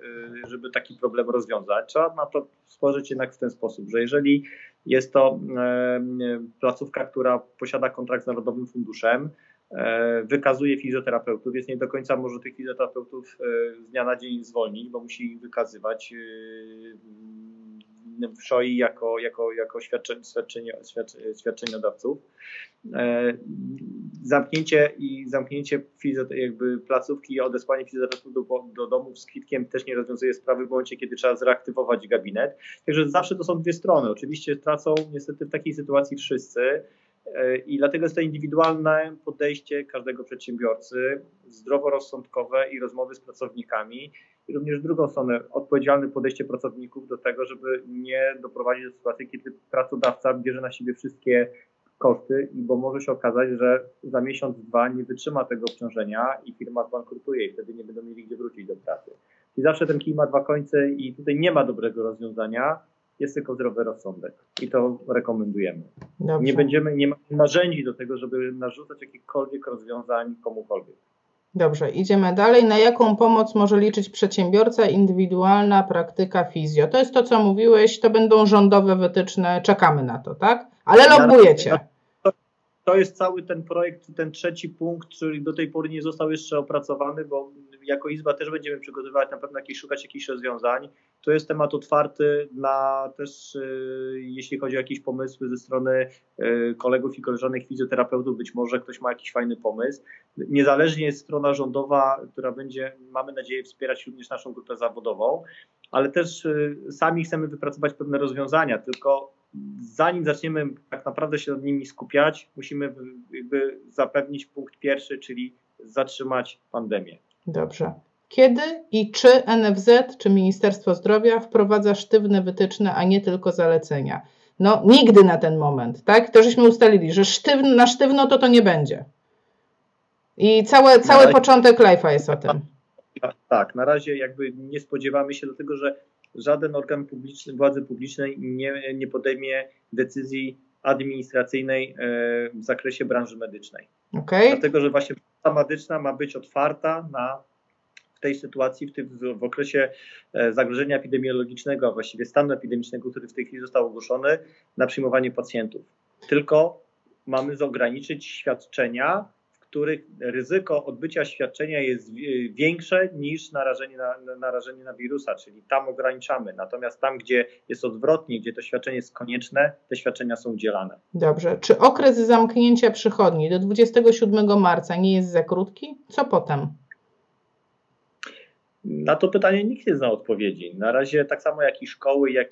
żeby taki problem rozwiązać. Trzeba na to spojrzeć jednak w ten sposób, że jeżeli jest to placówka, która posiada kontrakt z Narodowym Funduszem, wykazuje fizjoterapeutów, więc nie do końca może tych fizjoterapeutów z dnia na dzień zwolnić, bo musi ich wykazywać w SZOI jako świadczeniodawców. Zamknięcie placówki i odesłanie fizjoterapeutów do domów z kwitkiem też nie rozwiązuje sprawy w momencie, kiedy trzeba zreaktywować gabinet. Także zawsze to są dwie strony. Oczywiście tracą niestety w takiej sytuacji wszyscy i dlatego jest to indywidualne podejście każdego przedsiębiorcy, zdroworozsądkowe i rozmowy z pracownikami. I również w drugą stronę odpowiedzialne podejście pracowników do tego, żeby nie doprowadzić do sytuacji, kiedy pracodawca bierze na siebie wszystkie koszty, bo może się okazać, że za miesiąc, dwa nie wytrzyma tego obciążenia i firma zbankrutuje i wtedy nie będą mieli gdzie wrócić do pracy. I zawsze ten kij ma dwa końce i tutaj nie ma dobrego rozwiązania, jest tylko zdrowy rozsądek i to rekomendujemy. Dobrze. Nie mamy narzędzi do tego, żeby narzucać jakichkolwiek rozwiązań komukolwiek. Dobrze, idziemy dalej. Na jaką pomoc może liczyć przedsiębiorca? Indywidualna praktyka fizjo. To jest to, co mówiłeś, to będą rządowe wytyczne, czekamy na to, tak? Ale lobujecie. To jest cały ten projekt, ten trzeci punkt, który do tej pory nie został jeszcze opracowany, bo jako Izba też będziemy przygotowywać, na pewno szukać jakichś rozwiązań. To jest temat otwarty na też, jeśli chodzi o jakieś pomysły ze strony kolegów i koleżanek fizjoterapeutów, być może ktoś ma jakiś fajny pomysł. Niezależnie jest strona rządowa, która będzie, mamy nadzieję, wspierać również naszą grupę zawodową, ale też sami chcemy wypracować pewne rozwiązania, tylko zanim zaczniemy tak naprawdę się nad nimi skupiać, musimy jakby zapewnić punkt pierwszy, czyli zatrzymać pandemię. Dobrze. Kiedy i czy NFZ, czy Ministerstwo Zdrowia wprowadza sztywne wytyczne, a nie tylko zalecenia? No nigdy na ten moment, tak? To żeśmy ustalili, że na sztywno to nie będzie. I cały początek live'a jest o tym. Tak, na razie jakby nie spodziewamy się, dlatego że żaden organ publiczny, władzy publicznej nie podejmie decyzji administracyjnej w zakresie branży medycznej. Okay. Dlatego, że właśnie branża medyczna ma być otwarta w tej sytuacji, w okresie zagrożenia epidemiologicznego, a właściwie stanu epidemicznego, który w tej chwili został ogłoszony, na przyjmowanie pacjentów. Tylko mamy ograniczyć świadczenia, w których ryzyko odbycia świadczenia jest większe niż narażenie na wirusa, czyli tam ograniczamy. Natomiast tam, gdzie jest odwrotnie, gdzie to świadczenie jest konieczne, te świadczenia są udzielane. Dobrze. Czy okres zamknięcia przychodni do 27 marca nie jest za krótki? Co potem? Na to pytanie nikt nie zna odpowiedzi. Na razie tak samo jak i szkoły, jak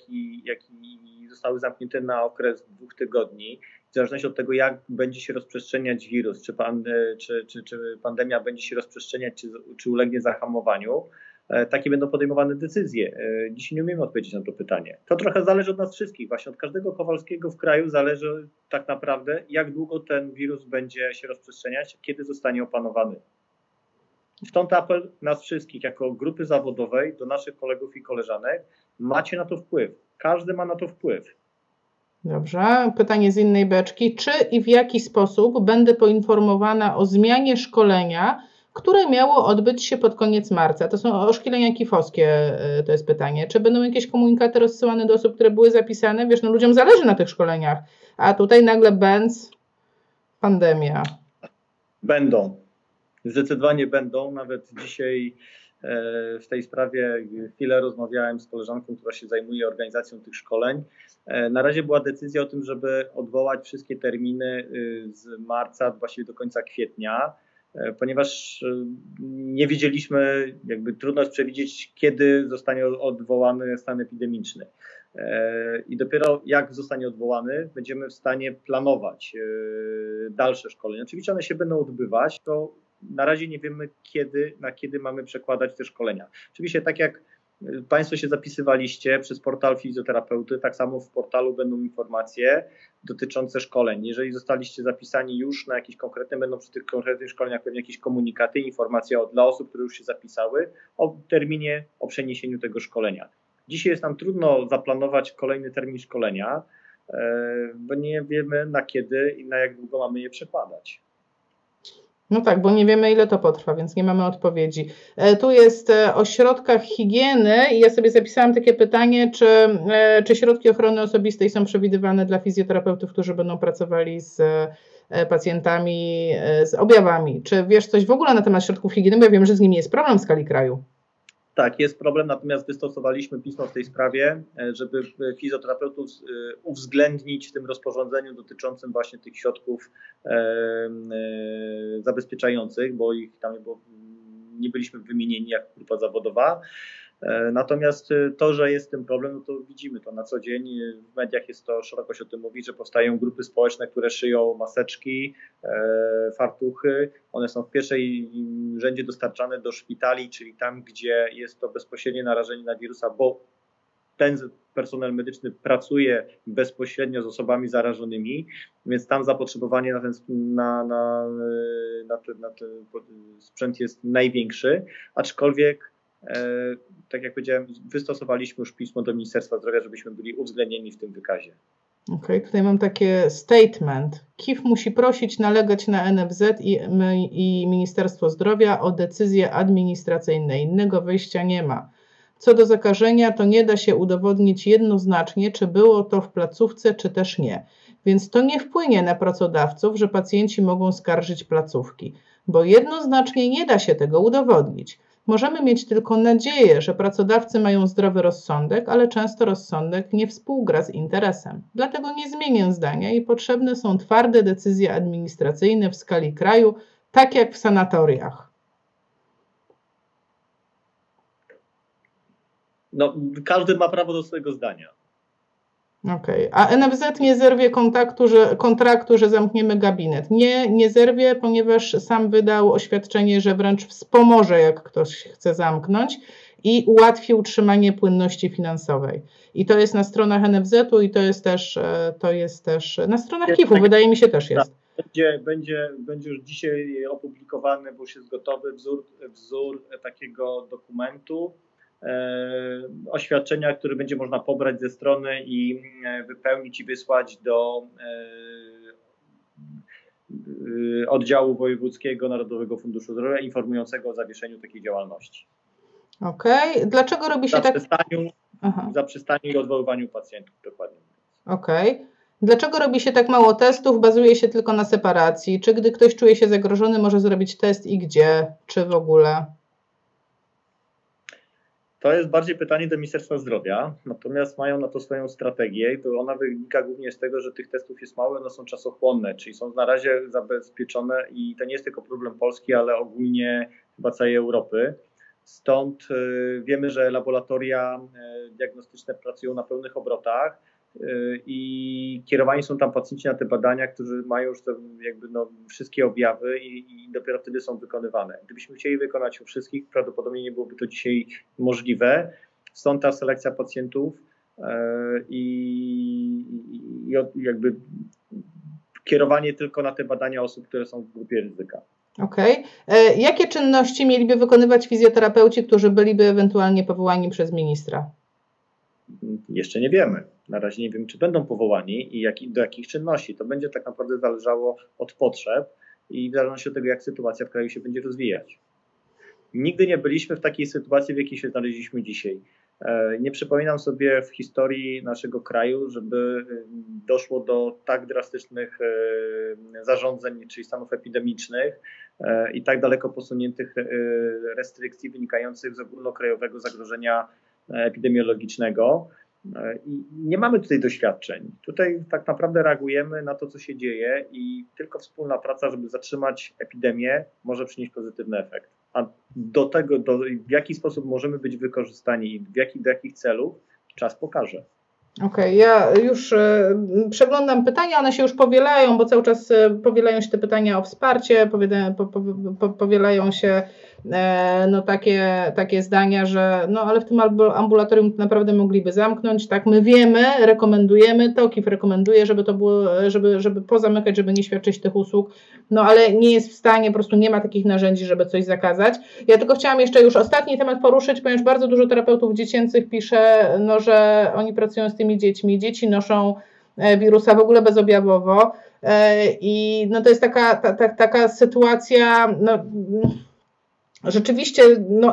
i zostały zamknięte na okres 2 tygodni. W zależności od tego, jak będzie się rozprzestrzeniać wirus, czy pandemia będzie się rozprzestrzeniać, czy ulegnie zahamowaniu, takie będą podejmowane decyzje. Dzisiaj nie umiemy odpowiedzieć na to pytanie. To trochę zależy od nas wszystkich, właśnie od każdego Kowalskiego w kraju zależy tak naprawdę, jak długo ten wirus będzie się rozprzestrzeniać, kiedy zostanie opanowany. Stąd apel nas wszystkich, jako grupy zawodowej, do naszych kolegów i koleżanek. Macie na to wpływ. Każdy ma na to wpływ. Dobrze. Pytanie z innej beczki. Czy i w jaki sposób będę poinformowana o zmianie szkolenia, które miało odbyć się pod koniec marca? To są szkolenia kifowskie, to jest pytanie. Czy będą jakieś komunikaty rozsyłane do osób, które były zapisane? Wiesz, ludziom zależy na tych szkoleniach. A tutaj nagle bęc, pandemia. Będą. Zdecydowanie będą. Nawet dzisiaj w tej sprawie chwilę rozmawiałem z koleżanką, która się zajmuje organizacją tych szkoleń. Na razie była decyzja o tym, żeby odwołać wszystkie terminy z marca właściwie do końca kwietnia, ponieważ nie wiedzieliśmy, jakby trudno jest przewidzieć, kiedy zostanie odwołany stan epidemiczny. I dopiero jak zostanie odwołany, będziemy w stanie planować dalsze szkolenia. Oczywiście one się będą odbywać, to na razie nie wiemy, na kiedy mamy przekładać te szkolenia. Oczywiście tak jak Państwo się zapisywaliście przez portal fizjoterapeuty, tak samo w portalu będą informacje dotyczące szkoleń. Jeżeli zostaliście zapisani już na jakieś konkretne, będą przy tych konkretnych szkoleniach pewnie jakieś komunikaty, informacje dla osób, które już się zapisały, o terminie, o przeniesieniu tego szkolenia. Dzisiaj jest nam trudno zaplanować kolejny termin szkolenia, bo nie wiemy na kiedy i na jak długo mamy je przekładać. No tak, bo nie wiemy, ile to potrwa, więc nie mamy odpowiedzi. Tu jest o środkach higieny i ja sobie zapisałam takie pytanie, czy środki ochrony osobistej są przewidywane dla fizjoterapeutów, którzy będą pracowali z pacjentami z objawami. Czy wiesz coś w ogóle na temat środków higieny? Bo ja wiem, że z nimi jest problem w skali kraju. Tak, jest problem, natomiast wystosowaliśmy pismo w tej sprawie, żeby fizjoterapeutów uwzględnić w tym rozporządzeniu dotyczącym właśnie tych środków zabezpieczających, bo ich tam nie byliśmy wymienieni jako grupa zawodowa. Natomiast to, że jest ten problem, no to widzimy to na co dzień. W mediach jest to, szeroko się o tym mówi, że powstają grupy społeczne, które szyją maseczki, fartuchy. One są w pierwszej rzędzie dostarczane do szpitali, czyli tam, gdzie jest to bezpośrednie narażenie na wirusa, bo ten personel medyczny pracuje bezpośrednio z osobami zarażonymi, więc tam zapotrzebowanie na ten sprzęt jest największy, aczkolwiek tak jak powiedziałem, wystosowaliśmy już pismo do Ministerstwa Zdrowia, żebyśmy byli uwzględnieni w tym wykazie. Okej, tutaj mam takie statement. KIF musi prosić, nalegać na NFZ i Ministerstwo Zdrowia o decyzje administracyjne. Innego wyjścia nie ma. Co do zakażenia, to nie da się udowodnić jednoznacznie, czy było to w placówce, czy też nie. Więc to nie wpłynie na pracodawców, że pacjenci mogą skarżyć placówki, bo jednoznacznie nie da się tego udowodnić. Możemy mieć tylko nadzieję, że pracodawcy mają zdrowy rozsądek, ale często rozsądek nie współgra z interesem. Dlatego nie zmienię zdania i potrzebne są twarde decyzje administracyjne w skali kraju, tak jak w sanatoriach. No, każdy ma prawo do swojego zdania. Okej. A NFZ nie zerwie kontraktu, że zamkniemy gabinet. Nie zerwie, ponieważ sam wydał oświadczenie, że wręcz wspomoże, jak ktoś chce zamknąć i ułatwi utrzymanie płynności finansowej. I to jest na stronach NFZ-u i to jest też na stronach KIF-u, wydaje mi się, też jest. Będzie już dzisiaj opublikowany, bo już jest gotowy wzór takiego dokumentu, oświadczenia, które będzie można pobrać ze strony i wypełnić i wysłać do oddziału wojewódzkiego Narodowego Funduszu Zdrowia informującego o zawieszeniu takiej działalności. Okej. Dlaczego robi się tak? Zaprzestaniu i odwoływaniu pacjentów, dokładnie. Okej. Dlaczego robi się tak mało testów? Bazuje się tylko na separacji. Czy gdy ktoś czuje się zagrożony, może zrobić test i gdzie? Czy w ogóle? To jest bardziej pytanie do Ministerstwa Zdrowia, natomiast mają na to swoją strategię, to ona wynika głównie z tego, że tych testów jest mało, one są czasochłonne, czyli są na razie zabezpieczone i to nie jest tylko problem Polski, ale ogólnie chyba całej Europy. Stąd wiemy, że laboratoria diagnostyczne pracują na pełnych obrotach i kierowani są tam pacjenci na te badania, którzy mają już te, jakby wszystkie objawy i dopiero wtedy są wykonywane. Gdybyśmy chcieli wykonać u wszystkich, prawdopodobnie nie byłoby to dzisiaj możliwe. Stąd ta selekcja pacjentów i jakby kierowanie tylko na te badania osób, które są w grupie ryzyka. Okej. Jakie czynności mieliby wykonywać fizjoterapeuci, którzy byliby ewentualnie powołani przez ministra? Jeszcze nie wiemy. Na razie nie wiem, czy będą powołani i do jakich czynności. To będzie tak naprawdę zależało od potrzeb i w zależności od tego, jak sytuacja w kraju się będzie rozwijać. Nigdy nie byliśmy w takiej sytuacji, w jakiej się znaleźliśmy dzisiaj. Nie przypominam sobie w historii naszego kraju, żeby doszło do tak drastycznych zarządzeń, czyli stanów epidemicznych i tak daleko posuniętych restrykcji wynikających z ogólnokrajowego zagrożenia epidemiologicznego. I nie mamy tutaj doświadczeń. Tutaj tak naprawdę reagujemy na to, co się dzieje i tylko wspólna praca, żeby zatrzymać epidemię, może przynieść pozytywny efekt. A do tego, w jaki sposób możemy być wykorzystani i do jakich celów, czas pokaże. Okej, ja już przeglądam pytania, one się już powielają, bo cały czas powielają się te pytania o wsparcie, powielają się takie zdania, że no ale w tym ambulatorium naprawdę mogliby zamknąć, tak, my wiemy, rekomendujemy, to KIF rekomenduje, żeby to było, żeby pozamykać, żeby nie świadczyć tych usług, no ale nie jest w stanie, po prostu nie ma takich narzędzi, żeby coś zakazać. Ja tylko chciałam jeszcze już ostatni temat poruszyć, ponieważ bardzo dużo terapeutów dziecięcych pisze, no że oni pracują z tymi dziećmi, dzieci noszą wirusa w ogóle bezobjawowo i no to jest taka sytuacja, no rzeczywiście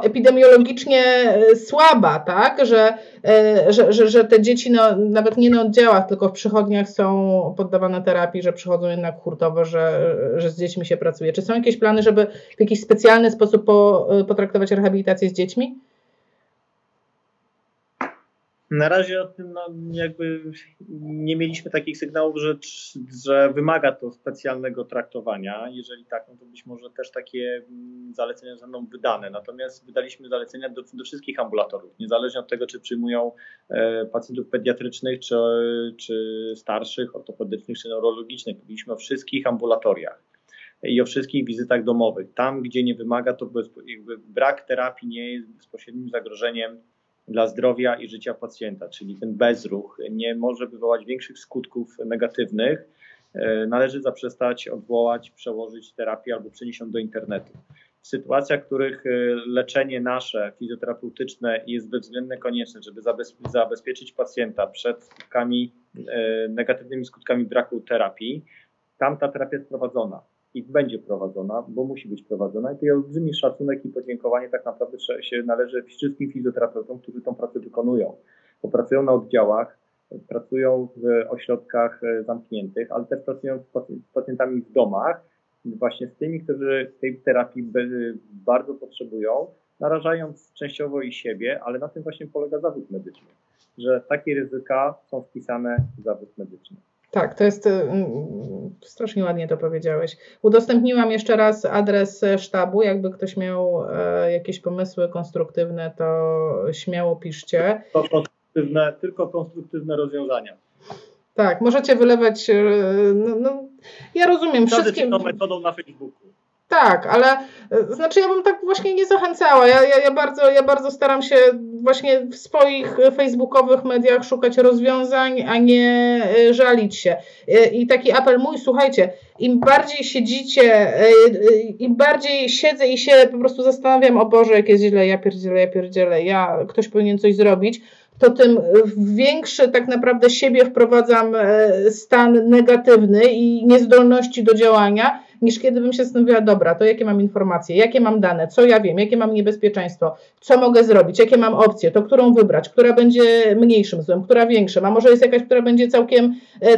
epidemiologicznie słaba, tak, że te dzieci nawet nie na oddziałach, tylko w przychodniach są poddawane terapii, że przychodzą jednak hurtowo, że z dziećmi się pracuje. Czy są jakieś plany, żeby w jakiś specjalny sposób potraktować rehabilitację z dziećmi? Na razie o tym jakby nie mieliśmy takich sygnałów, że wymaga to specjalnego traktowania. Jeżeli tak, no to być może też takie zalecenia zostaną wydane. Natomiast wydaliśmy zalecenia do wszystkich ambulatorów, niezależnie od tego, czy przyjmują pacjentów pediatrycznych, czy starszych, ortopedycznych, czy neurologicznych. Mówiliśmy o wszystkich ambulatoriach i o wszystkich wizytach domowych. Tam, gdzie nie wymaga, to jakby brak terapii nie jest bezpośrednim zagrożeniem dla zdrowia i życia pacjenta, czyli ten bezruch nie może wywołać większych skutków negatywnych. Należy zaprzestać, odwołać, przełożyć terapię albo przenieść ją do internetu. W sytuacjach, w których leczenie nasze fizjoterapeutyczne jest bezwzględnie konieczne, żeby zabezpieczyć pacjenta przed negatywnymi skutkami braku terapii, tam ta terapia jest prowadzona i będzie prowadzona, bo musi być prowadzona i tutaj olbrzymi szacunek i podziękowanie tak naprawdę się należy wszystkim fizjoterapeutom, którzy tą pracę wykonują, bo pracują na oddziałach, pracują w ośrodkach zamkniętych, ale też pracują z pacjentami w domach, właśnie z tymi, którzy tej terapii bardzo potrzebują, narażając częściowo i siebie, ale na tym właśnie polega zawód medyczny, że takie ryzyka są wpisane w zawód medyczny. Tak, to jest, strasznie ładnie to powiedziałeś. Udostępniłam jeszcze raz adres sztabu, jakby ktoś miał jakieś pomysły konstruktywne, to śmiało piszcie. Tylko konstruktywne rozwiązania. Tak, możecie wylewać, ja rozumiem wszystkim. Tą metodą na Facebooku. Tak, ale znaczy ja bym tak właśnie nie zachęcała. Ja bardzo staram się właśnie w swoich facebookowych mediach szukać rozwiązań, a nie żalić się. I taki apel mój, słuchajcie, im bardziej siedzicie, im bardziej siedzę i się po prostu zastanawiam, o Boże, jak jest źle, ja pierdzielę, ktoś powinien coś zrobić, to tym większy tak naprawdę siebie wprowadzam stan negatywny i niezdolności do działania, niż kiedy bym się zastanowiła, dobra, to jakie mam informacje, jakie mam dane, co ja wiem, jakie mam niebezpieczeństwo, co mogę zrobić, jakie mam opcje, to którą wybrać, która będzie mniejszym złem, która większym, a może jest jakaś, która będzie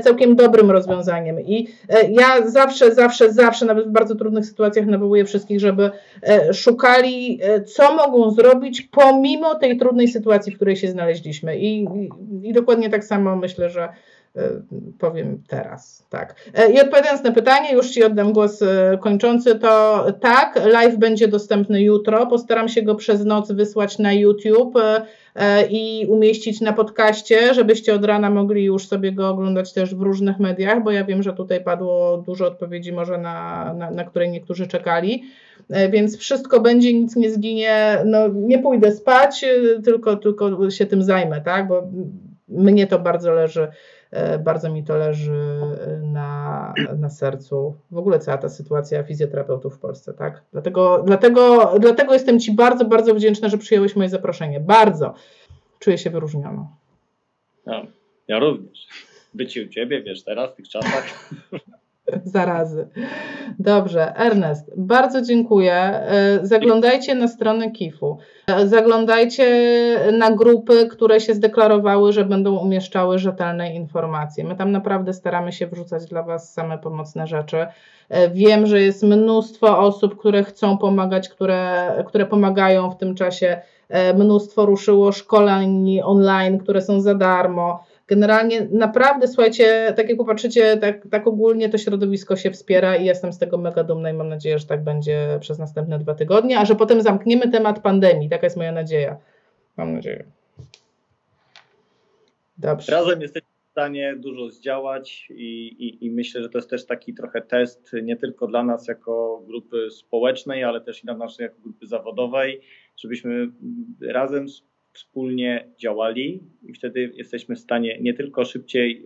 całkiem dobrym rozwiązaniem. I ja zawsze, nawet w bardzo trudnych sytuacjach nawołuję wszystkich, żeby szukali, co mogą zrobić pomimo tej trudnej sytuacji, w której się znaleźliśmy. I dokładnie tak samo myślę, że powiem teraz, tak. I odpowiadając na pytanie, już Ci oddam głos kończący, to tak, live będzie dostępny jutro, postaram się go przez noc wysłać na YouTube i umieścić na podcaście, żebyście od rana mogli już sobie go oglądać też w różnych mediach, bo ja wiem, że tutaj padło dużo odpowiedzi może na które niektórzy czekali, więc wszystko będzie, nic nie zginie, nie pójdę spać, tylko się tym zajmę, tak, bo mnie to bardzo leży. Bardzo mi to leży na sercu. W ogóle cała ta sytuacja fizjoterapeutów w Polsce, tak? Dlatego jestem Ci bardzo, bardzo wdzięczna, że przyjąłeś moje zaproszenie. Bardzo. Czuję się wyróżnioną. Ja również. Bycie u Ciebie, wiesz, teraz w tych czasach. Zarazy. Dobrze, Ernest, bardzo dziękuję. Zaglądajcie na stronę KIF-u. Zaglądajcie na grupy, które się zdeklarowały, że będą umieszczały rzetelne informacje. My tam naprawdę staramy się wrzucać dla Was same pomocne rzeczy. Wiem, że jest mnóstwo osób, które chcą pomagać, które pomagają w tym czasie. Mnóstwo ruszyło szkoleń online, które są za darmo. Generalnie naprawdę, słuchajcie, tak jak popatrzycie, tak ogólnie to środowisko się wspiera i jestem z tego mega dumna i mam nadzieję, że tak będzie przez następne 2 tygodnie, a że potem zamkniemy temat pandemii. Taka jest moja nadzieja. Mam nadzieję. Dobrze. Razem jesteśmy w stanie dużo zdziałać i myślę, że to jest też taki trochę test nie tylko dla nas jako grupy społecznej, ale też i dla naszej jako grupy zawodowej, żebyśmy razem wspólnie działali i wtedy jesteśmy w stanie nie tylko szybciej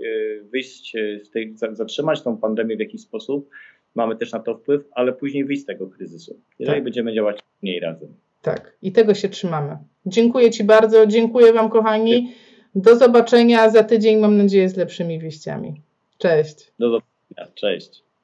wyjść z tej, zatrzymać tą pandemię w jakiś sposób, mamy też na to wpływ, ale później wyjść z tego kryzysu, jeżeli będziemy działać mniej razem. Tak, i tego się trzymamy. Dziękuję Ci bardzo, dziękuję Wam kochani, do zobaczenia za tydzień, mam nadzieję, z lepszymi wieściami. Cześć. Do zobaczenia, cześć.